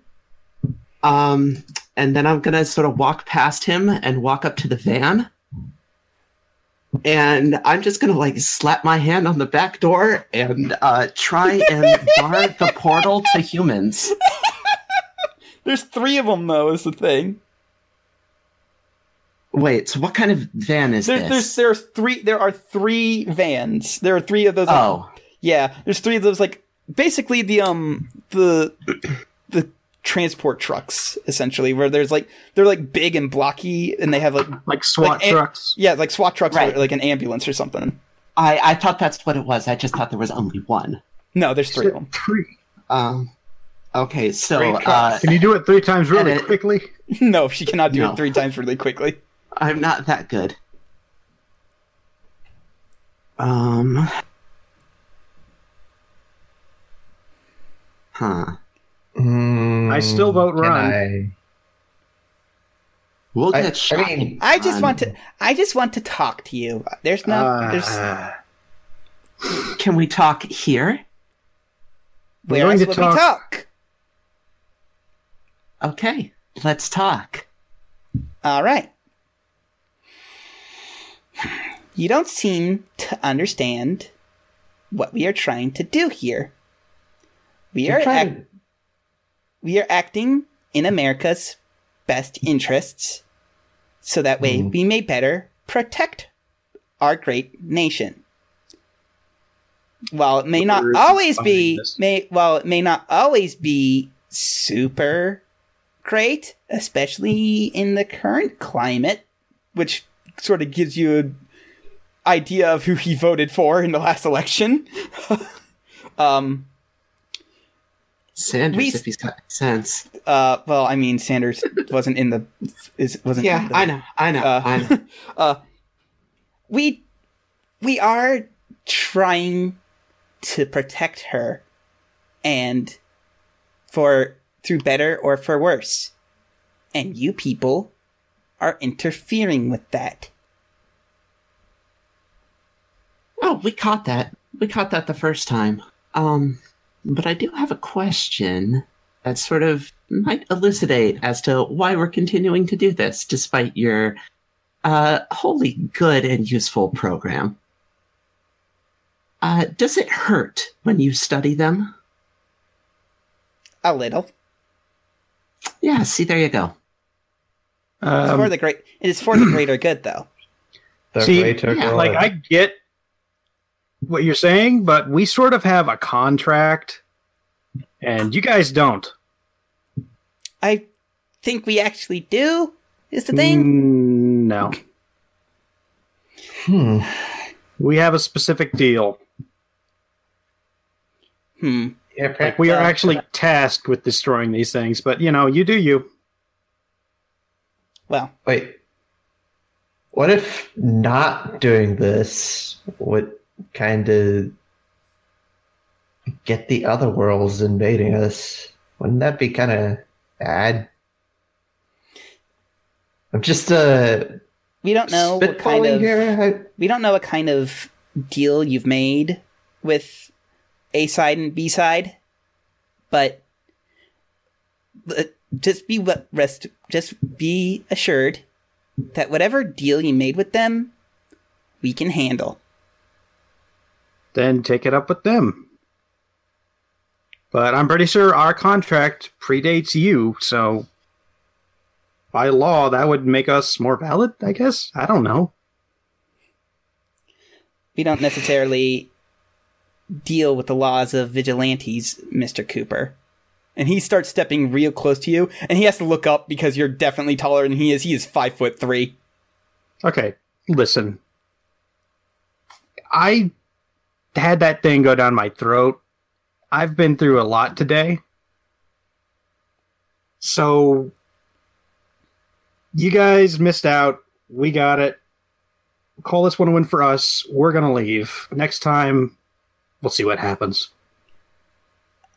And then I'm gonna sort of walk past him and walk up to the van. And I'm just gonna slap my hand on the back door and try and bar the portal to humans. There's 3 of them, though, is the thing. Wait, so what kind of van is this? There are three vans. There are 3 of those. Oh. Yeah, there's 3 of those, basically the transport trucks, essentially, where there's, they're, big and blocky, and they have, like SWAT trucks. Yeah, like SWAT trucks, right. Or, an ambulance or something. I thought that's what it was. I just thought there was only 1. No, there's 3 of them. 3? Okay, so... can you do it 3 times really quickly? No, she cannot do it 3 times really quickly. I'm not that good. Huh. I still vote run. We'll get shot. I just want to talk to you. There's no... Can we talk here? Where else would we talk? Okay, let's talk. All right. You don't seem to understand what we are trying to do here. We are acting in America's best interests, so that way we may better protect our great nation. While it may not always be super great, especially in the current climate, which sort of gives you an idea of who he voted for in the last election. Sanders, if he's got sense. Sanders wasn't in the. Yeah, I know. We are trying to protect her, and for through better or for worse, and you people are interfering with that. Oh, we caught that the first time. But I do have a question that sort of might elucidate as to why we're continuing to do this, despite your Holy good and useful program. Does it hurt when you study them? A little. Yeah, see, there you go. It is for the greater good, though. I get what you're saying, but we sort of have a contract, and you guys don't. I think we actually do, is the thing. No. We have a specific deal. Like, we are actually tasked with destroying these things, but, you know, you do you. Well. Wait. What if not doing this would kind of get the other worlds invading us? Wouldn't that be kind of bad? I'm just we don't know what kind of here. We don't know what kind of deal you've made with A side and B side, but just be assured that whatever deal you made with them, we can handle. Then take it up with them. But I'm pretty sure our contract predates you, so by law, that would make us more valid, I guess? I don't know. We don't necessarily deal with the laws of vigilantes, Mr. Cooper. And he starts stepping real close to you, and he has to look up because you're definitely taller than he is. He is 5'3". Okay, listen. I had that thing go down my throat. I've been through a lot today. So, you guys missed out. We got it. Call this one a win for us. We're going to leave. Next time, we'll see what happens.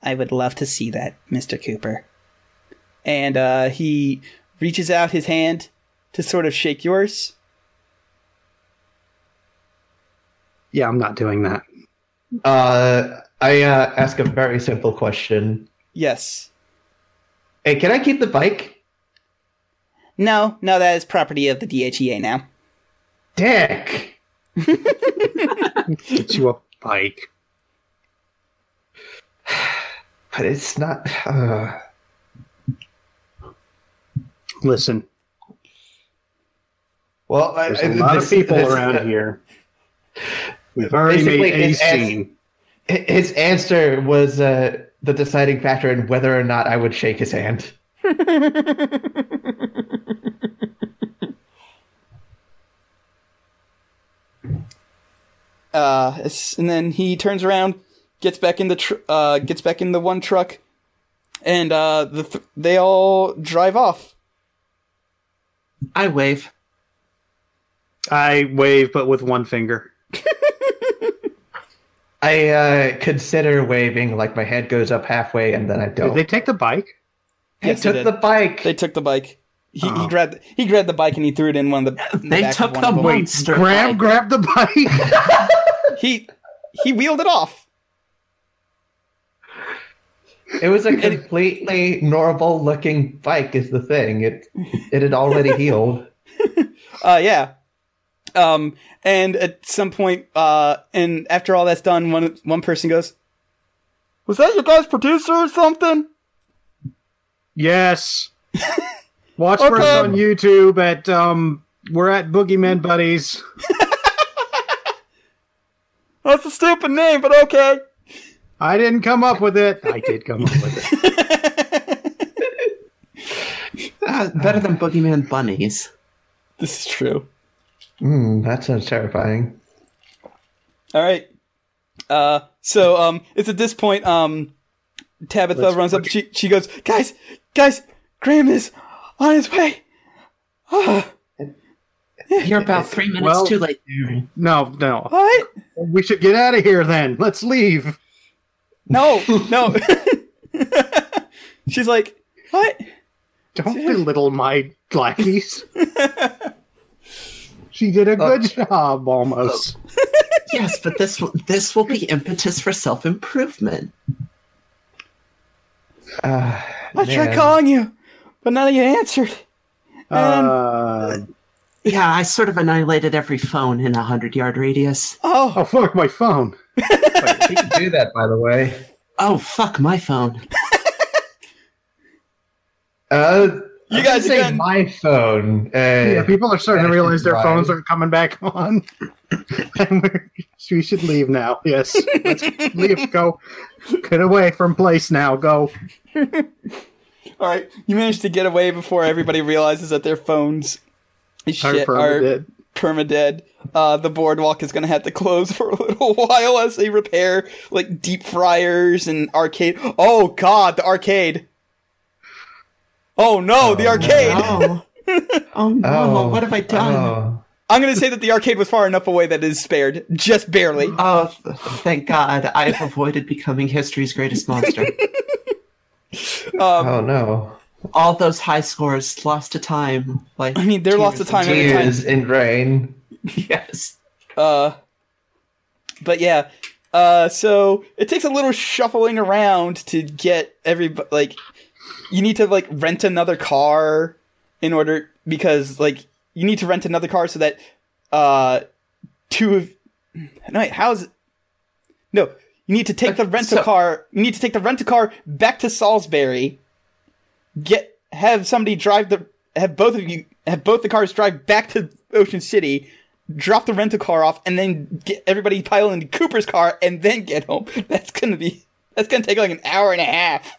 I would love to see that, Mr. Cooper. And he reaches out his hand to sort of shake yours. Yeah, I'm not doing that. I ask a very simple question. Yes. Hey, can I keep the bike? No, that is property of the DHEA now. Dick! Get you a bike. But it's not... Listen. Well, there's a lot of people around here. We've already made a scene. His answer was the deciding factor in whether or not I would shake his hand. And then he turns around, gets back in the one truck, and they all drive off. I wave, but with one finger. I consider waving, like my head goes up halfway, and then I don't. Did they take the bike? They took the bike. He grabbed the bike and he threw it in one of the. They took the monster. Graham grabbed the bike. He wheeled it off. It was a completely normal looking bike. Is the thing it had already healed. Yeah. And at some point, and after all that's done, one person goes, "Was that your guy's producer or something?" Yes. Watch for us on YouTube at, we're at Boogeyman Buddies. That's a stupid name, but okay. I didn't come up with it. I did come up with it. Better than Boogeyman Bunnies. This is true. That sounds terrifying. All right. So it's at this point Tabitha runs up. She goes, Guys, Graham is on his way. Oh. You're about 3 minutes too late. No. What? We should get out of here then. Let's leave. No. She's like, what? Don't belittle my lackeys. She did a good job, almost. Yes, but this will be impetus for self-improvement. I tried calling you, but none of you answered. And Yeah, I sort of annihilated every phone in a 100-yard radius. Oh, fuck my phone. Wait, you can do that, by the way. Oh, fuck my phone. You guys say again. My phone. Yeah, people are starting to realize their phones aren't coming back on. We should leave now. Yes, let's leave. Go, get away from place now. Go. All right, you managed to get away before everybody realizes that their phones are permadead. The boardwalk is going to have to close for a little while as they repair like deep fryers and arcade. Oh God, the arcade. Oh no, the arcade! No. Oh no, what have I done? Oh. I'm going to say that the arcade was far enough away that it is spared, just barely. Oh, thank God, I have avoided becoming history's greatest monster. Oh no. All those high scores lost to time. Like, I mean, they're lost to time every time. Tears and rain. Yes. But yeah, so it takes a little shuffling around to get everybody, like... You need to, like, rent another car in order... Because, like, you need to rent another car so that two of... No, wait, how's... No, you need to take the rent-a-car... You need to take the rent-a-car back to Salisbury. Have somebody drive the... Have both the cars drive back to Ocean City... Drop the rent-a-car off, and then get everybody pile into Cooper's car, and then get home. That's gonna take, like, an hour and a half.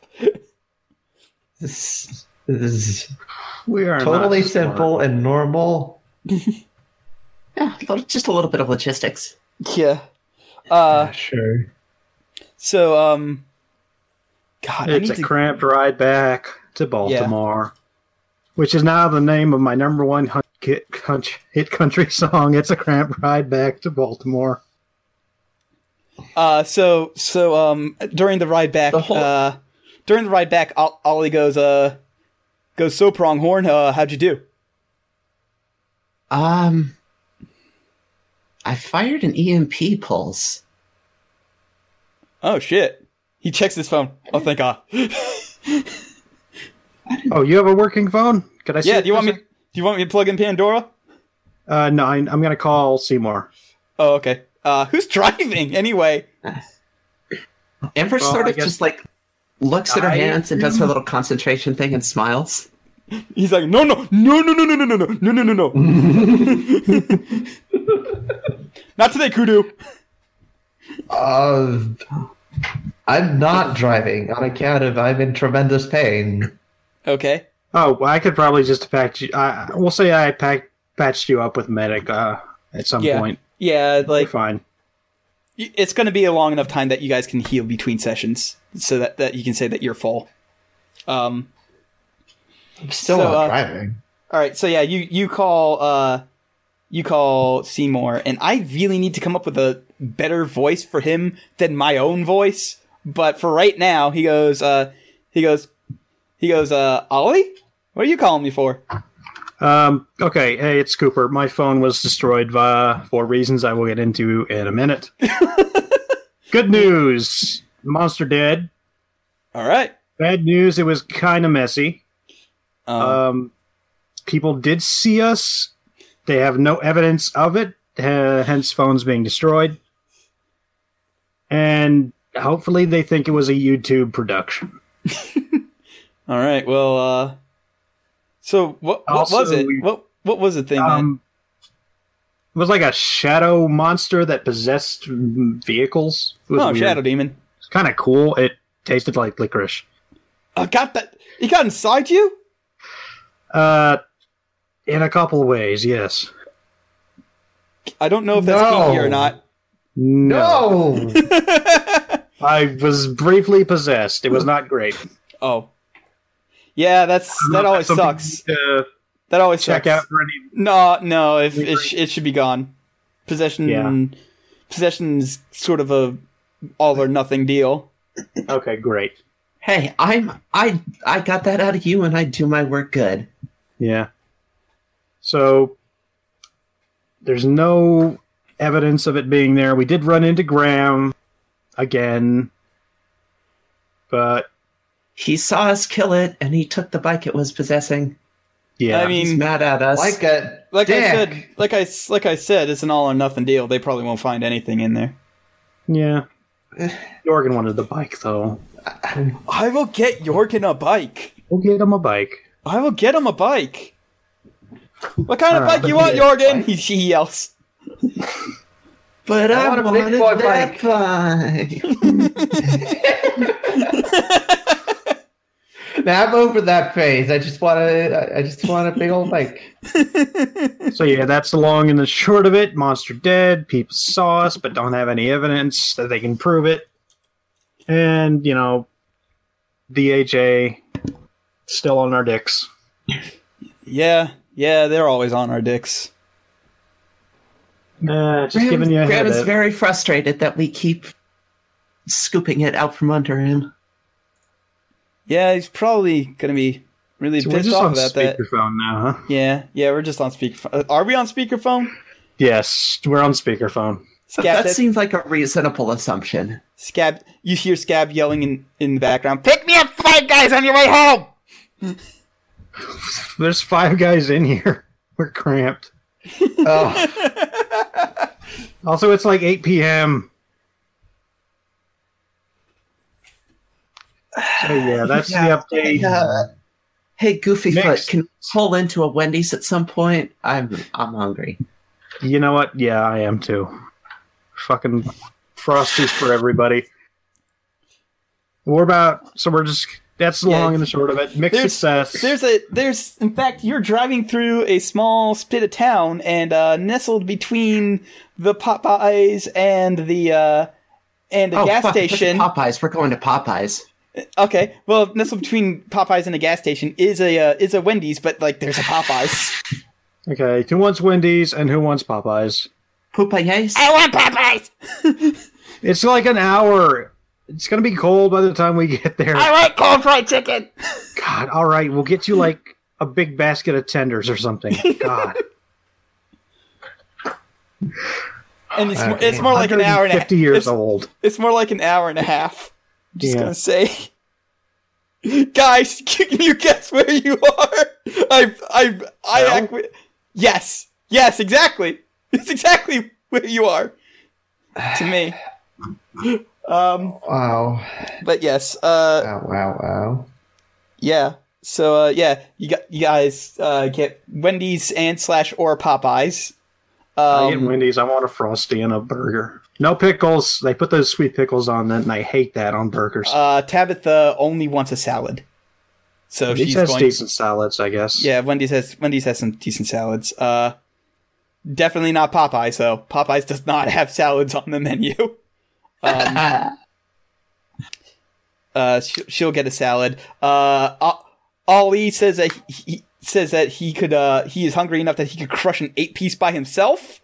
This is we are totally simple and normal. Yeah, just a little bit of logistics. Yeah. Yeah, sure. So, God, it's a cramped ride back to Baltimore, which is now the name of my number one hit country song. It's a cramped ride back to Baltimore. During the ride back, during the ride back, Ollie goes, so pronghorn, how'd you do? I fired an EMP pulse. Oh, shit. He checks his phone. Oh, thank God. Oh, you have a working phone? Could I see it? Do you want me to plug in Pandora? No, I'm going to call Seymour. Oh, okay. Who's driving, anyway? Amber just like... Looks at her hands and does her little concentration thing and smiles. He's like, no. Not today, Kudu. I'm not driving on account of I'm in tremendous pain. Okay. Oh, well, I could probably just patch you. We'll say I patched you up with medic at some point. Yeah, like you're fine. It's going to be a long enough time that you guys can heal between sessions so that you can say that you're full. I'm still not driving. All right. So yeah, you call Seymour, and I really need to come up with a better voice for him than my own voice. But for right now, he goes, Ollie, what are you calling me for? Okay, hey, it's Cooper. My phone was destroyed for reasons I will get into in a minute. Good news. Monster dead. All right. Bad news, it was kind of messy. People did see us. They have no evidence of it, hence phones being destroyed. And hopefully they think it was a YouTube production. All right, well... So what was it? What was the thing? It was like a shadow monster that possessed vehicles. It was weird. Shadow Demon. It's kind of cool. It tasted like licorice. He got inside you? In a couple of ways, yes. I don't know if that's kinky or not. No. I was briefly possessed. It was not great. Oh. Yeah, that always sucks. That always check sucks. Out for any no, it should be gone. Possession is sort of a all or nothing deal. Okay, great. Hey, I got that out of you, and I do my work good. Yeah. So there's no evidence of it being there. We did run into Graham again, but. He saw us kill it, and he took the bike it was possessing. Yeah, I mean, he's mad at us. Like I said, it's an all or nothing deal. They probably won't find anything in there. Yeah. Jorgen wanted the bike, though. I will get Jorgen a bike. We'll get him a bike. I will get him a bike. What kind of bike you want, Jorgen? He yells. But I wanted that bike. Now I'm over that phase. I just want a big old bike. So yeah, that's the long and the short of it. Monster dead. People saw us, but don't have any evidence that they can prove it. And you know, DHA still on our dicks. Yeah, they're always on our dicks. Graham is very frustrated that we keep scooping it out from under him. Yeah, he's probably going to be really pissed off about that. We're just on speakerphone now, huh? Yeah, we're just on speakerphone. Are we on speakerphone? Yes, we're on speakerphone. That seems like a reasonable assumption. Scab, you hear Scab yelling in the background, "Pick me up, five guys on your way home!" There's five guys in here. We're cramped. Oh. Also, it's like 8 p.m. So, yeah, that's the update. Hey, Goofyfoot, can we pull into a Wendy's at some point? I'm hungry. You know what? Yeah, I am too. Fucking Frosties for everybody. That's the long and the short of it. Mixed success. In fact, you're driving through a small spit of town, and nestled between the Popeyes and the gas station. Popeyes. We're going to Popeyes. Okay. Well, nestled between Popeyes and the gas station is a Wendy's, but like there's a Popeyes. Okay. Who wants Wendy's and who wants Popeyes? Popeyes. I want Popeyes. It's like an hour. It's going to be cold by the time we get there. I like cold fried chicken. God, all right. We'll get you like a big basket of tenders or something. God. And it's more like an hour and a half. 50 years old. It's more like an hour and a half. I'm just going to say. Guys, can you guess where you are? Yes, exactly. It's exactly where you are. To me. Wow. But yes. Wow. Yeah. So you guys get Wendy's and/or Popeyes. I get Wendy's. I want a Frosty and a burger. No pickles. They put those sweet pickles on that, and I hate that on burgers. Tabitha only wants a salad. So Wendy's decent salads, I guess. Yeah, Wendy's has some decent salads. Definitely not Popeyes, though. Popeyes does not have salads on the menu. She'll get a salad. Ollie says that he is hungry enough that he could crush an 8-piece by himself.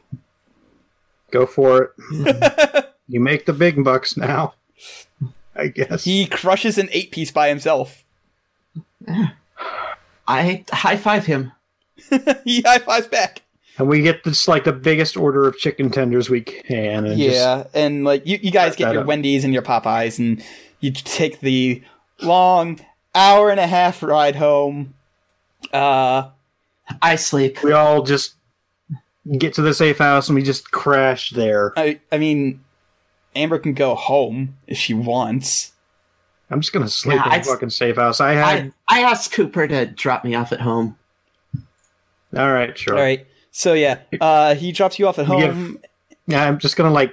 Go for it. You make the big bucks now, I guess. He crushes an 8-piece by himself. I high five him. He high fives back. And we get this, like, the biggest order of chicken tenders we can. And like you guys get your Wendy's and your Popeyes, and you take the long hour and a half ride home. I sleep. We all just get to the safe house, and we just crash there. I mean, Amber can go home if she wants. I'm just going to sleep in the fucking safe house. I asked Cooper to drop me off at home. All right, sure. All right. So yeah, he drops you off at home. I'm just gonna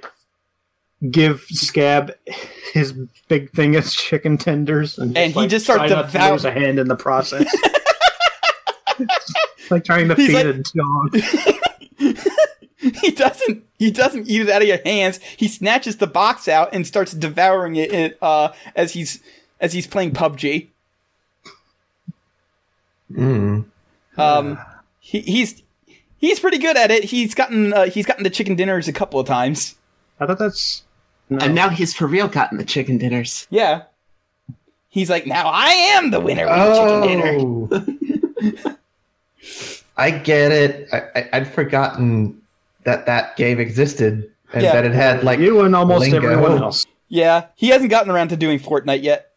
give Scab his big thing as chicken tenders, and he just starts to lose a hand in the process. Like trying to feed a dog. He doesn't eat it out of your hands. He snatches the box out and starts devouring it as he's playing PUBG. He's pretty good at it. He's gotten the chicken dinners a couple of times. I thought that's... No. And now he's for real gotten the chicken dinners. Yeah. He's like, now I am the winner with the chicken dinner. I get it. I'd forgotten that game existed and that it had like... You and almost everyone else. Yeah. He hasn't gotten around to doing Fortnite yet.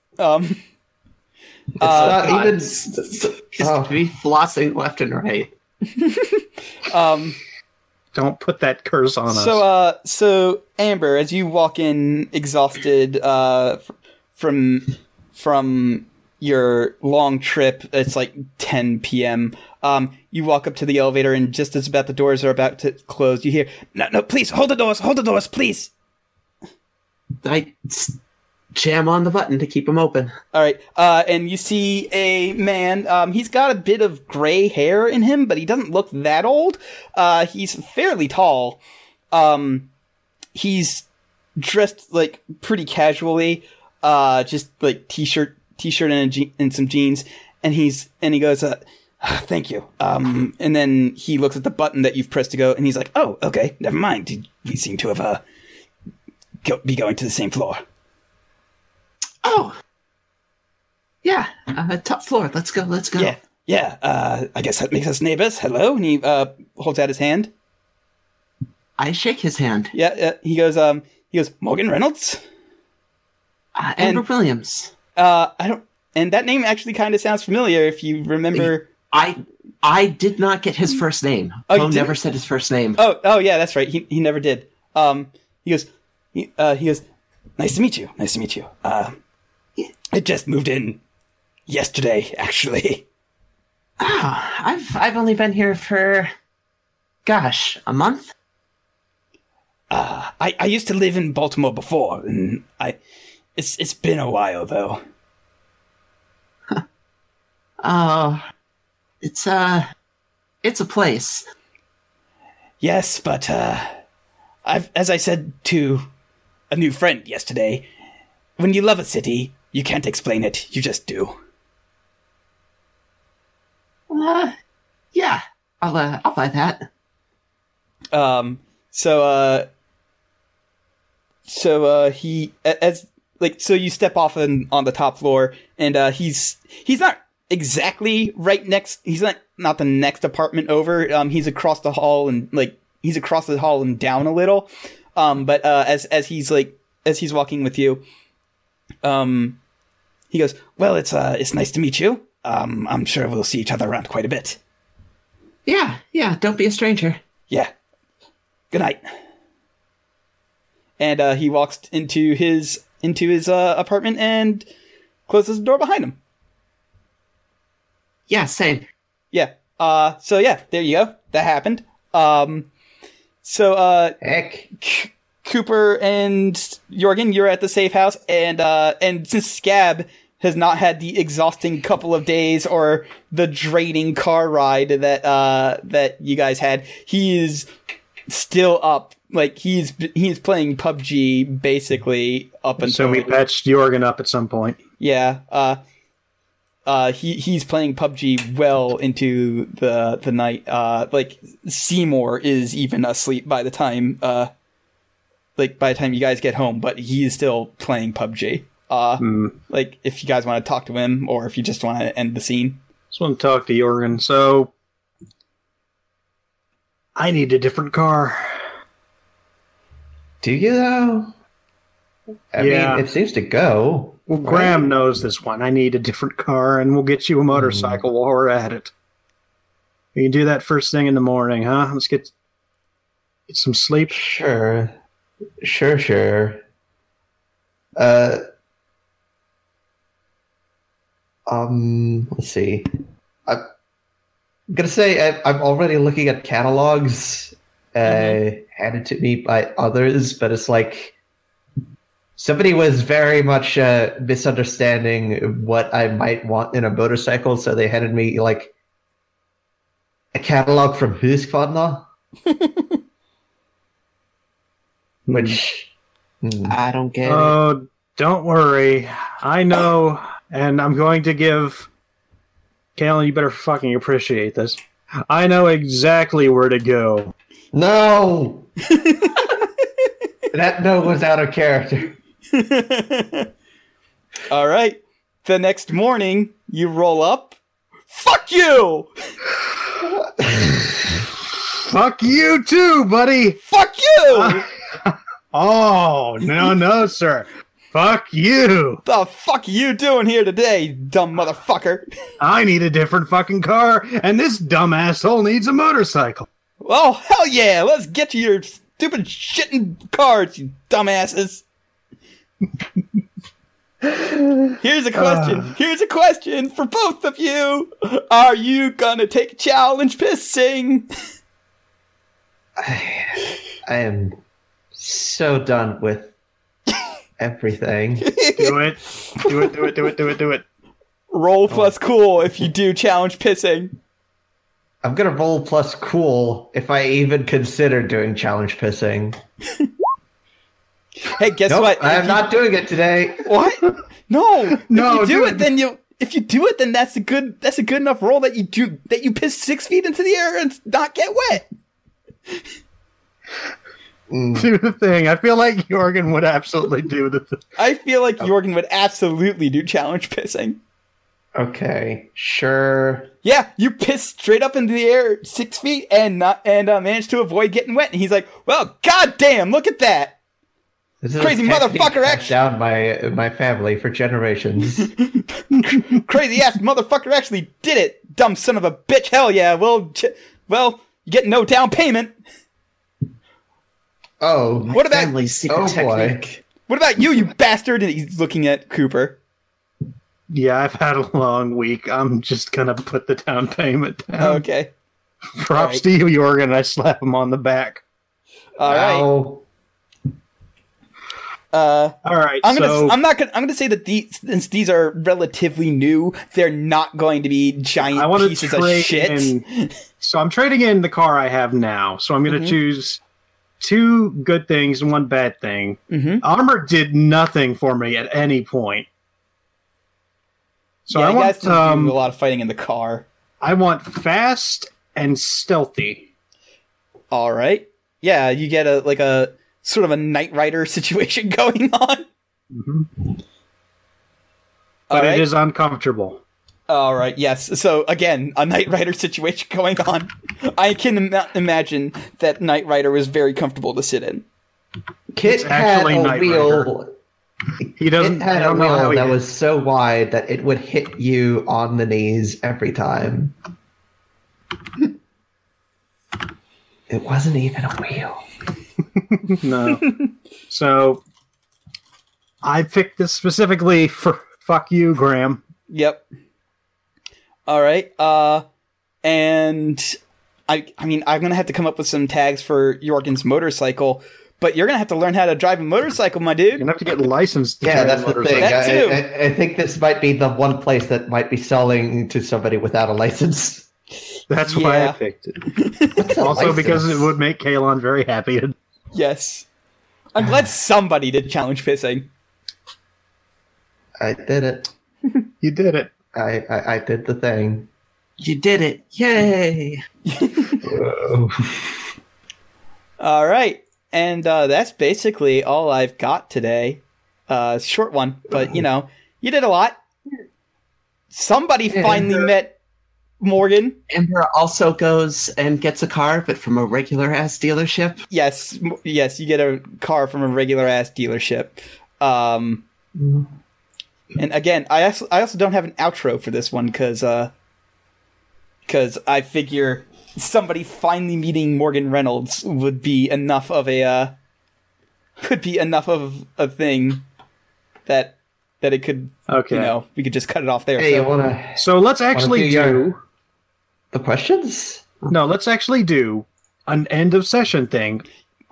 It's not even. He's be flossing left and right. Don't put that curse on us. So Amber, as you walk in exhausted from your long trip, it's like 10 p.m. You walk up to the elevator, and just as about the doors are about to close, you hear, "No, please hold the doors, please." I jam on the button to keep them open. All right, and you see a man. He's got a bit of gray hair in him, but he doesn't look that old. He's fairly tall. He's dressed like pretty casually, just like t-shirt and some jeans. And he goes, "Thank you." And then he looks at the button that you've pressed to go, and he's like, "Oh, okay, never mind. We seem to have be going to the same floor." "Oh, yeah, top floor. Let's go. Yeah. I guess that makes us neighbors. Hello." And he holds out his hand. I shake his hand. Yeah. He goes, "Morgan Reynolds, Edward Williams." I don't. And that name actually kind of sounds familiar if you remember. I did not get his first name. Oh, Poe never said his first name. Oh yeah, that's right. He never did. He goes, Nice to meet you. I just moved in yesterday, actually. Oh, I've only been here for, gosh, a month. I used to live in Baltimore before, and it's been a while though. Huh. It's a place. Yes, but as I said to a new friend yesterday, when you love a city, you can't explain it. You just do. Yeah, I'll buy that. So you step off on the top floor, and he's not exactly right next. He's not the next apartment over. He's across the hall and down a little. But as he's walking with you, he goes, "Well, it's nice to meet you. I'm sure we'll see each other around quite a bit." Yeah. Don't be a stranger. Yeah. Good night. And he walks into his apartment and closes the door behind him. Yeah. Same. Yeah. So yeah, there you go. That happened. Heck. Cooper and Jorgen, you're at the safe house, and since Scab has not had the exhausting couple of days or the draining car ride that you guys had, he is still up. Like he's playing PUBG basically up until. So we patched Jorgen up at some point. Yeah. He's playing PUBG well into the night. Seymour is even asleep by the time you guys get home, but he is still playing PUBG. If you guys want to talk to him, or if you just want to end the scene. Just want to talk to Jorgen. So I need a different car. Do you though? I mean, it seems to go. Well, Graham knows this one. I need a different car, and we'll get you a motorcycle while we're at it. We can do that first thing in the morning, huh? Let's get some sleep. Sure. Let's see. I'm going to say I'm already looking at catalogs handed to me by others, but it's like, somebody was very much misunderstanding what I might want in a motorcycle, so they handed me, like, a catalog from Husqvarna. Which, I don't get it. Oh, don't worry. I know, and I'm going to give... Kalen, you better fucking appreciate this. I know exactly where to go. No! That note was out of character. All right. The next morning, you roll up. Fuck you! Fuck you too, buddy! Fuck you! Oh, no, sir. Fuck you! The fuck you doing here today, you dumb motherfucker? I need a different fucking car, and this dumb asshole needs a motorcycle. Oh, hell yeah! Let's get to your stupid shitting cars, you dumbasses! Here's a question. Here's a question for both of you. Are you gonna take a challenge pissing? I am so done with everything. Do it. Roll plus cool if you do challenge pissing. I'm gonna roll plus cool if I even consider doing challenge pissing. Hey, guess what? I am not doing it today. What? No. No. If you do it, then you. If you do it, then that's a good. That's a good enough roll that you do. That you piss 6 feet into the air and not get wet. Do the thing. I feel like Jorgen would absolutely do the thing. I feel like Jorgen would absolutely do challenge pissing. Okay, sure. Yeah, you piss straight up into the air 6 feet and manage to avoid getting wet. And he's like, "Well, goddamn, look at that." This crazy motherfucker actually down my family for generations. Crazy ass motherfucker actually did it. Dumb son of a bitch. Hell yeah. Well, you get no down payment. Oh, what about family's secret technique? What about you bastard? And he's looking at Cooper. Yeah, I've had a long week. I'm just gonna put the down payment down. Okay. Props to you, Jorgen. I slap him on the back. All right. All right. I'm gonna say that since these are relatively new, they're not going to be giant pieces of shit. So I'm trading in the car I have now. So I'm gonna choose two good things and one bad thing. Mm-hmm. Armor did nothing for me at any point. So yeah, I want do a lot of fighting in the car. I want fast and stealthy. All right. Yeah, you get a sort of a Knight Rider situation going on. Mm-hmm. But it is uncomfortable. All right, yes. So, again, a Knight Rider situation going on. I can imagine that Knight Rider was very comfortable to sit in. Kit had a wheel. He doesn't had a wheel that was so wide that it would hit you on the knees every time. It wasn't even a wheel. No. So, I picked this specifically for fuck you, Graham. Yep. All right. And I mean, I'm going to have to come up with some tags for Jorgen's motorcycle, but you're going to have to learn how to drive a motorcycle, my dude. You're going to have to get licensed to drive a motorcycle. Yeah, that's the thing. I think this might be the one place that might be selling to somebody without a license. That's why I picked it. Also because it would make Kalon very happy. Yes. I'm glad somebody did challenge pissing. I did it. You did it. I did the thing. You did it. Yay. All right. And that's basically all I've got today. Short one, but you did a lot. Somebody finally met Morgan. Amber also goes and gets a car, but from a regular-ass dealership. Yes, you get a car from a regular-ass dealership. And again, I also don't have an outro for this one because I figure somebody finally meeting Morgan Reynolds would be enough of a thing that it could. Okay. We could just cut it off there. Hey, so let's actually do the questions. No, let's actually do an end of session thing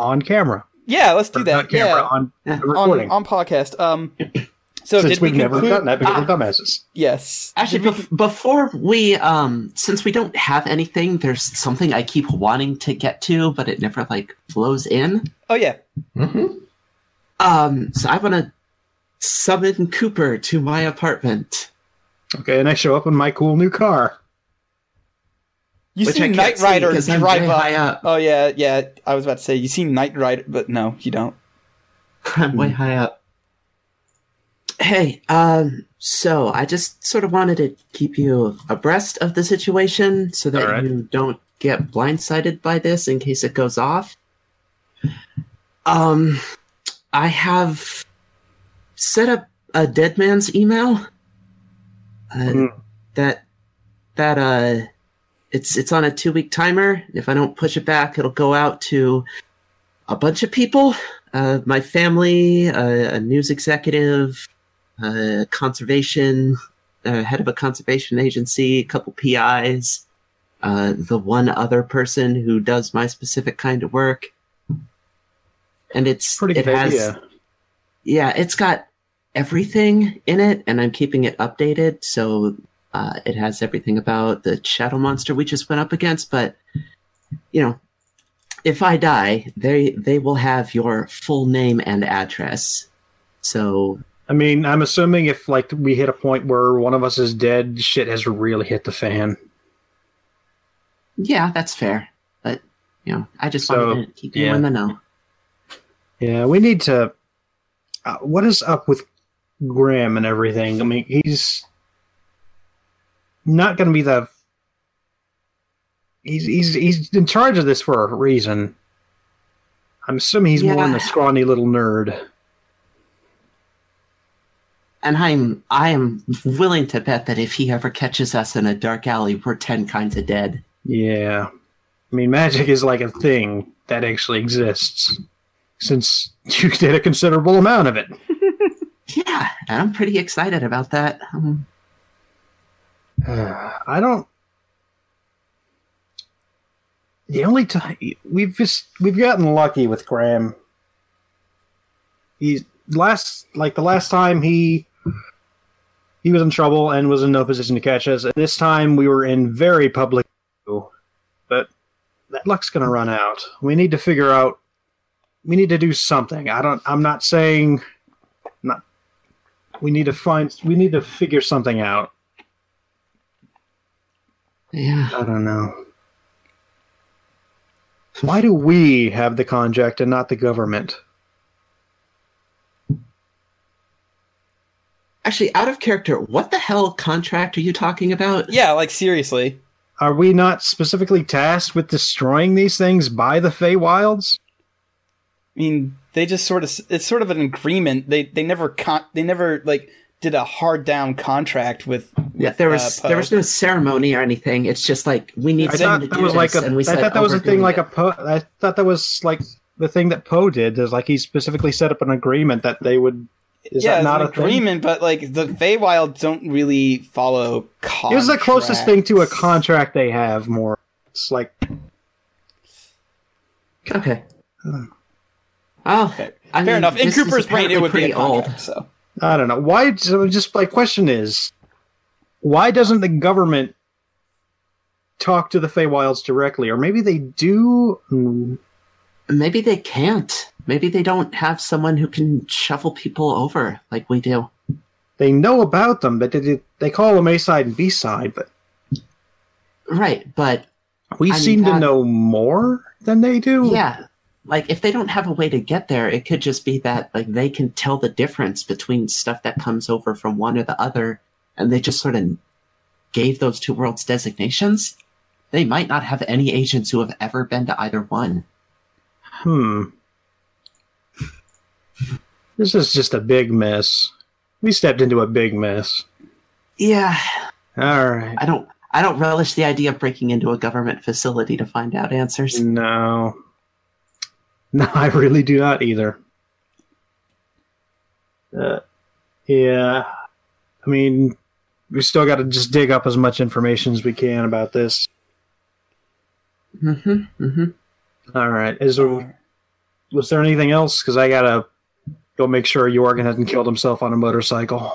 on camera. Yeah, let's do that. On recording on podcast. So since we've never done that because we're dumbasses. Yes. Actually, before we, since we don't have anything, there's something I keep wanting to get to, but it never, flows in. Oh, yeah. Mm-hmm. So I want to summon Cooper to my apartment. Okay, and I show up in my cool new car. You see Knight Rider drive up. Oh, yeah. I was about to say, you see Knight Rider, but no, you don't. I'm way high up. Hey, so I just sort of wanted to keep you abreast of the situation so that you don't get blindsided by this in case it goes off. I have set up a dead man's email. It's on a 2-week timer. If I don't push it back, it'll go out to a bunch of people. My family, a news executive, head of a conservation agency, a couple PIs, the one other person who does my specific kind of work. And it's got everything in it, and I'm keeping it updated. So it has everything about the shadow monster we just went up against. But, you know, if I die, they will have your full name and address. So, I mean, I'm assuming if like we hit a point where one of us is dead, shit has really hit the fan. Yeah, that's fair. But, you know, I just wanted to keep you in the know. Yeah, we need to... what is up with Graham and everything? I mean, he's not going to be the... He's in charge of this for a reason. I'm assuming he's more than a scrawny little nerd. And I am willing to bet that if he ever catches us in a dark alley, we're 10 kinds of dead. Yeah. I mean, magic is like a thing that actually exists, since you did a considerable amount of it. Yeah, and I'm pretty excited about that. The only time we've gotten lucky with Graham. The last time he was in trouble and was in no position to catch us. At this time we were in very public view, but that luck's going to run out. We need to do something. We need to figure something out. Yeah. I don't know. Why do we have the contract and not the government? Actually, out of character, what the hell contract are you talking about? Yeah, like seriously. Are we not specifically tasked with destroying these things by the Feywilds? I mean, they just it's sort of an agreement. They never did a hard down contract with there was no ceremony or anything. It's just like we need something to do this, and we said I thought that was a thing like a Poe. I thought that was like the thing that Poe did. Is like he specifically set up an agreement that they would. Is that not an agreement? Thing? But like the Feywilds don't really follow contracts. It was the closest thing to a contract they have. More, it's like okay. Oh, okay. Fair enough. In Cooper's brain, it would be old. So I don't know why. Just my question is, why doesn't the government talk to the Feywilds directly, or maybe they do? Maybe they can't. Maybe they don't have someone who can shuffle people over like we do. They know about them, but they call them A side and B side. But right, but we seem to know more than they do. Yeah. Like, if they don't have a way to get there, it could just be that, like, they can tell the difference between stuff that comes over from one or the other, and they just sort of gave those two worlds designations. They might not have any agents who have ever been to either one. This is just a big mess. We stepped into a big mess. Yeah. All right. I don't relish the idea of breaking into a government facility to find out answers. No. No, I really do not either. Yeah. I mean, we still got to just dig up as much information as we can about this. Mm-hmm, mm-hmm. All right. Was there anything else? Because I got to go make sure Jorgen hasn't killed himself on a motorcycle.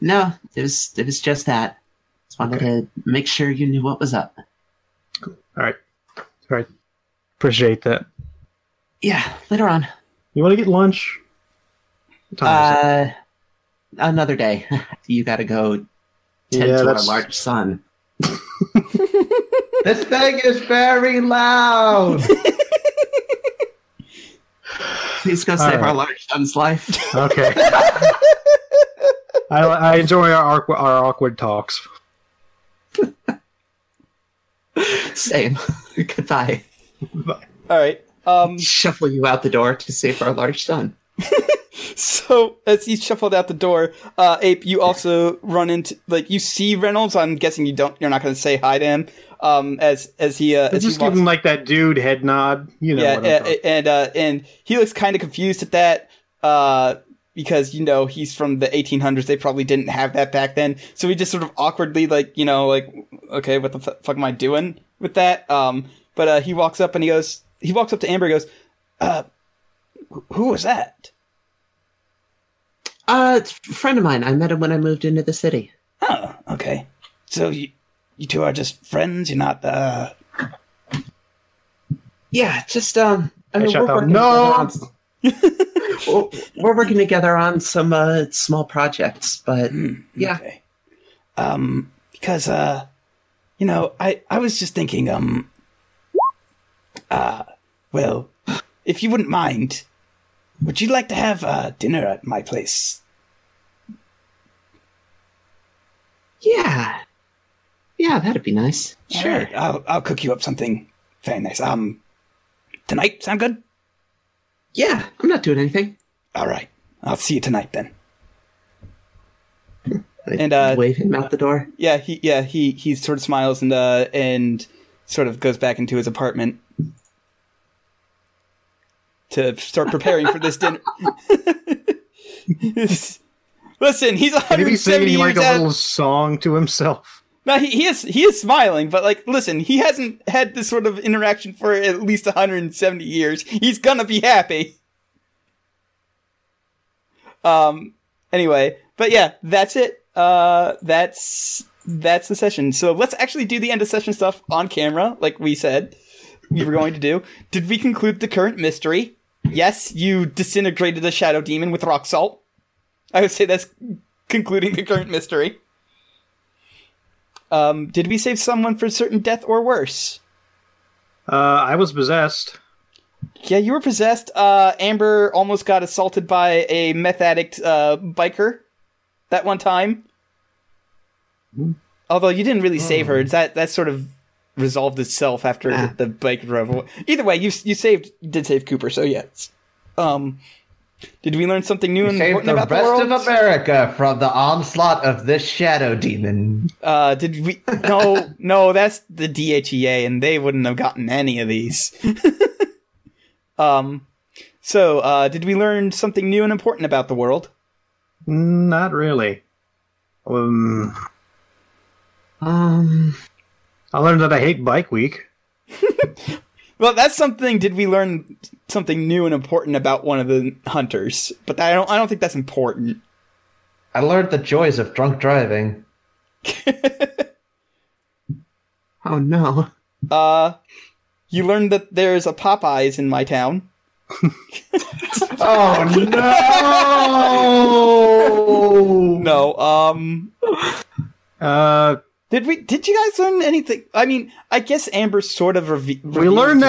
No, it was just that. Just wanted to make sure you knew what was up. Cool. All right. Appreciate that. Yeah, later on. You want to get lunch? What time is it? Another day. You got to go tend to our large son. This thing is very loud. Please go save our large son's life. Okay. I enjoy our awkward talks. Same. Goodbye. Bye. All right. Shuffle you out the door to save our large son. So as he shuffled out the door, Ape, you also run into, like, you see Reynolds. I'm guessing you're not going to say hi to him. As he, as just he give him like that dude head nod, you know. Yeah, what I'm and he looks kind of confused at that, because, you know, he's from the 1800s. They probably didn't have that back then. So he just sort of awkwardly, like, you know, like, okay, what the fuck am I doing with that? But he walks up and he walks up to Amber and goes, who was that? It's a friend of mine. I met him when I moved into the city. Oh, okay. So you two are just friends? You're not, Yeah, just, I mean, we're working together on some, small projects, but, yeah. Okay. Because, you know, I was just thinking, well, if you wouldn't mind, would you like to have, dinner at my place? Yeah. Yeah, that'd be nice. Sure. Right. I'll cook you up something very nice. Tonight, sound good? Yeah, I'm not doing anything. All right. I'll see you tonight then. I wave him out the door. Yeah, he sort of smiles and sort of goes back into his apartment to start preparing for this dinner. Listen, he's 170 years old. Can he be singing like a little song to himself? No, he is smiling, but, like, listen, he hasn't had this sort of interaction for at least 170 years. He's gonna be happy. Anyway, but yeah, that's it. That's the session. So let's actually do the end of session stuff on camera, like we said we were going to do. Did we conclude the current mystery? Yes, you disintegrated the Shadow Demon with rock salt. I would say that's concluding the current mystery. Did we save someone for certain death or worse? I was possessed. Yeah, you were possessed. Amber almost got assaulted by a meth addict biker that one time. Although you didn't really save her. That sort of resolved itself after the bike drove away. Either way, you did save Cooper, so yes. Did we learn something new and important about the world? Save the rest of America from the onslaught of this Shadow Demon. Did we? No, that's the DEA, and they wouldn't have gotten any of these. So, did we learn something new and important about the world? Not really. I learned that I hate Bike Week. Well, that's something. Did we learn something new and important about one of the hunters? But I don't think that's important. I learned the joys of drunk driving. Oh no! You learned that there's a Popeyes in my town. Oh no! No. Did you guys learn anything? I mean, I guess Amber sort of revealed Cooper. We learned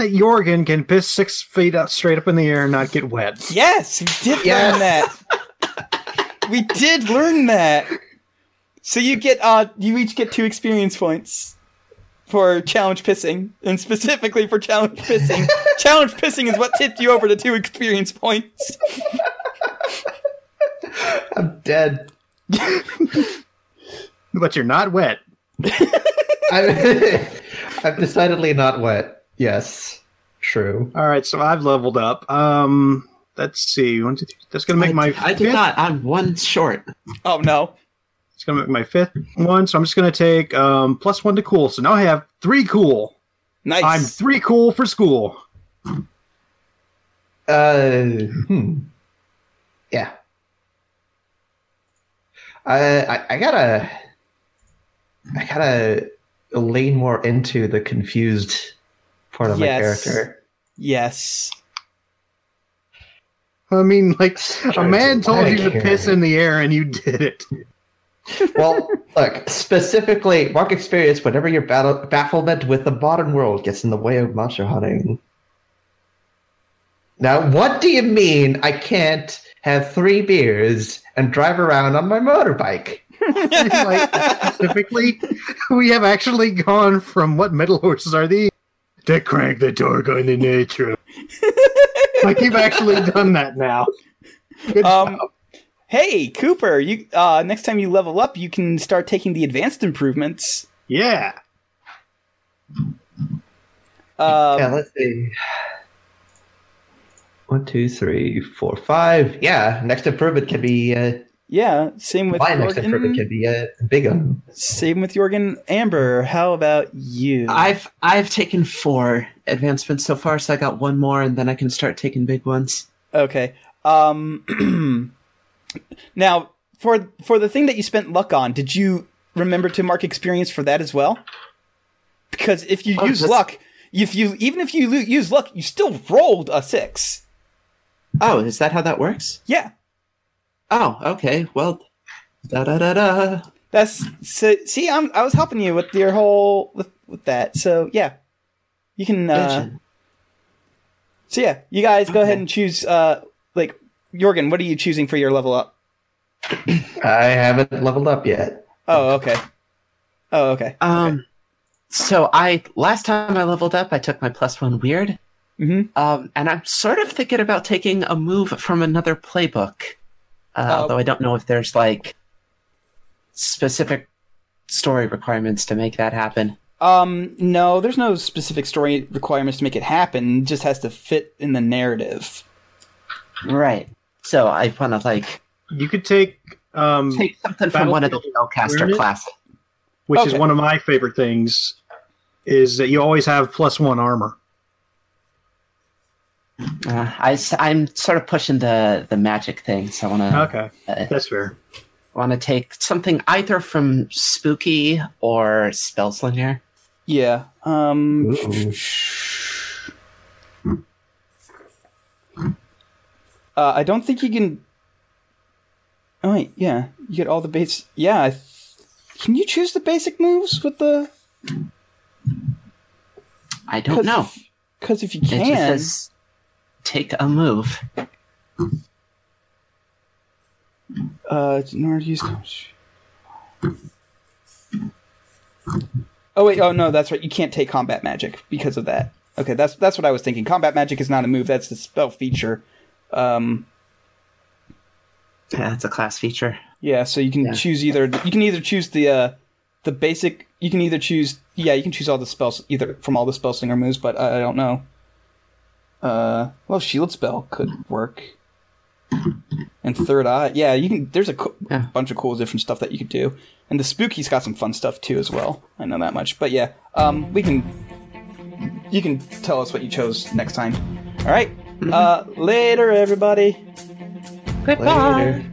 that Jorgen can piss 6 feet up straight up in the air and not get wet. Yes, we did learn that. We did learn that. So you get you each get 2 experience points for challenge pissing, and specifically for challenge pissing. Challenge pissing is what tipped you over to 2 experience points. I'm dead. But you're not wet. I'm decidedly not wet. Yes. True. All right, so I've leveled up. Let's see. 1, 2, 3. That's going to make my fifth. I did not. I'm 1 short. Oh, no. It's going to make my 5th one, so I'm just going to take +1 to cool. So now I have 3 cool. Nice. I'm 3 cool for school. Yeah. I gotta lean more into the confused part of my character. Yes. I mean, like, a man told you to piss in the air and you did it. Well, look, specifically, mark experience whenever your bafflement with the modern world gets in the way of monster hunting. Now, what do you mean I can't have 3 beers and drive around on my motorbike? Like, specifically, we have actually gone from what metal horses are these to crank the torque on the nature. Like, you've actually done that now. Good job. Hey, Cooper, you next time you level up, you can start taking the advanced improvements. Yeah. Let's see. 1, 2, 3, 4, 5. Yeah, next improvement can be... yeah, same with Jorgen. My next improvement can be a big one. Same with Jorgen. Amber, how about you? I've taken 4 advancements so far, so I got 1 more, and then I can start taking big ones. Okay. Now, for the thing that you spent luck on, did you remember to mark experience for that as well? Because if you use luck, even if you use luck, you still rolled a 6. Oh, is that how that works? Yeah. Oh, okay. Well, da-da-da-da. That's so. See, I was helping you with your whole with that. So yeah, you can. So yeah, you guys go ahead and choose. Like Jorgen, what are you choosing for your level up? I haven't leveled up yet. Oh, okay. Oh, okay. Okay. So last time I leveled up, I took my +1 weird. Mm-hmm. And I'm sort of thinking about taking a move from another playbook. Although I don't know if there's, like, specific story requirements to make that happen. No, there's no specific story requirements to make it happen. It just has to fit in the narrative. Right. So I want to, like... You could take something from one of the spellcaster classes. Which is one of my favorite things, is that you always have +1 armor. I'm sort of pushing the magic thing, so I want to... Okay, that's fair. I want to take something either from Spooky or Spellslinger. Yeah. I don't think you can... Oh, wait, yeah. You get all the base... Yeah, can you choose the basic moves with the... I don't know. Because if you can... It just says... Take a move. Oh wait, oh no, that's right. You can't take combat magic because of that. Okay, that's what I was thinking. Combat magic is not a move, that's the spell feature. Yeah, it's a class feature. Yeah, so you can choose you can choose all the spells either from all the Spellslinger moves, but I don't know. Well, Shield Spell could work, and Third Eye. Yeah, you can. There's a bunch of cool different stuff that you could do, and the Spooky's got some fun stuff too as well. I know that much, but yeah, we can. You can tell us what you chose next time. All right, later, everybody. Goodbye. Later.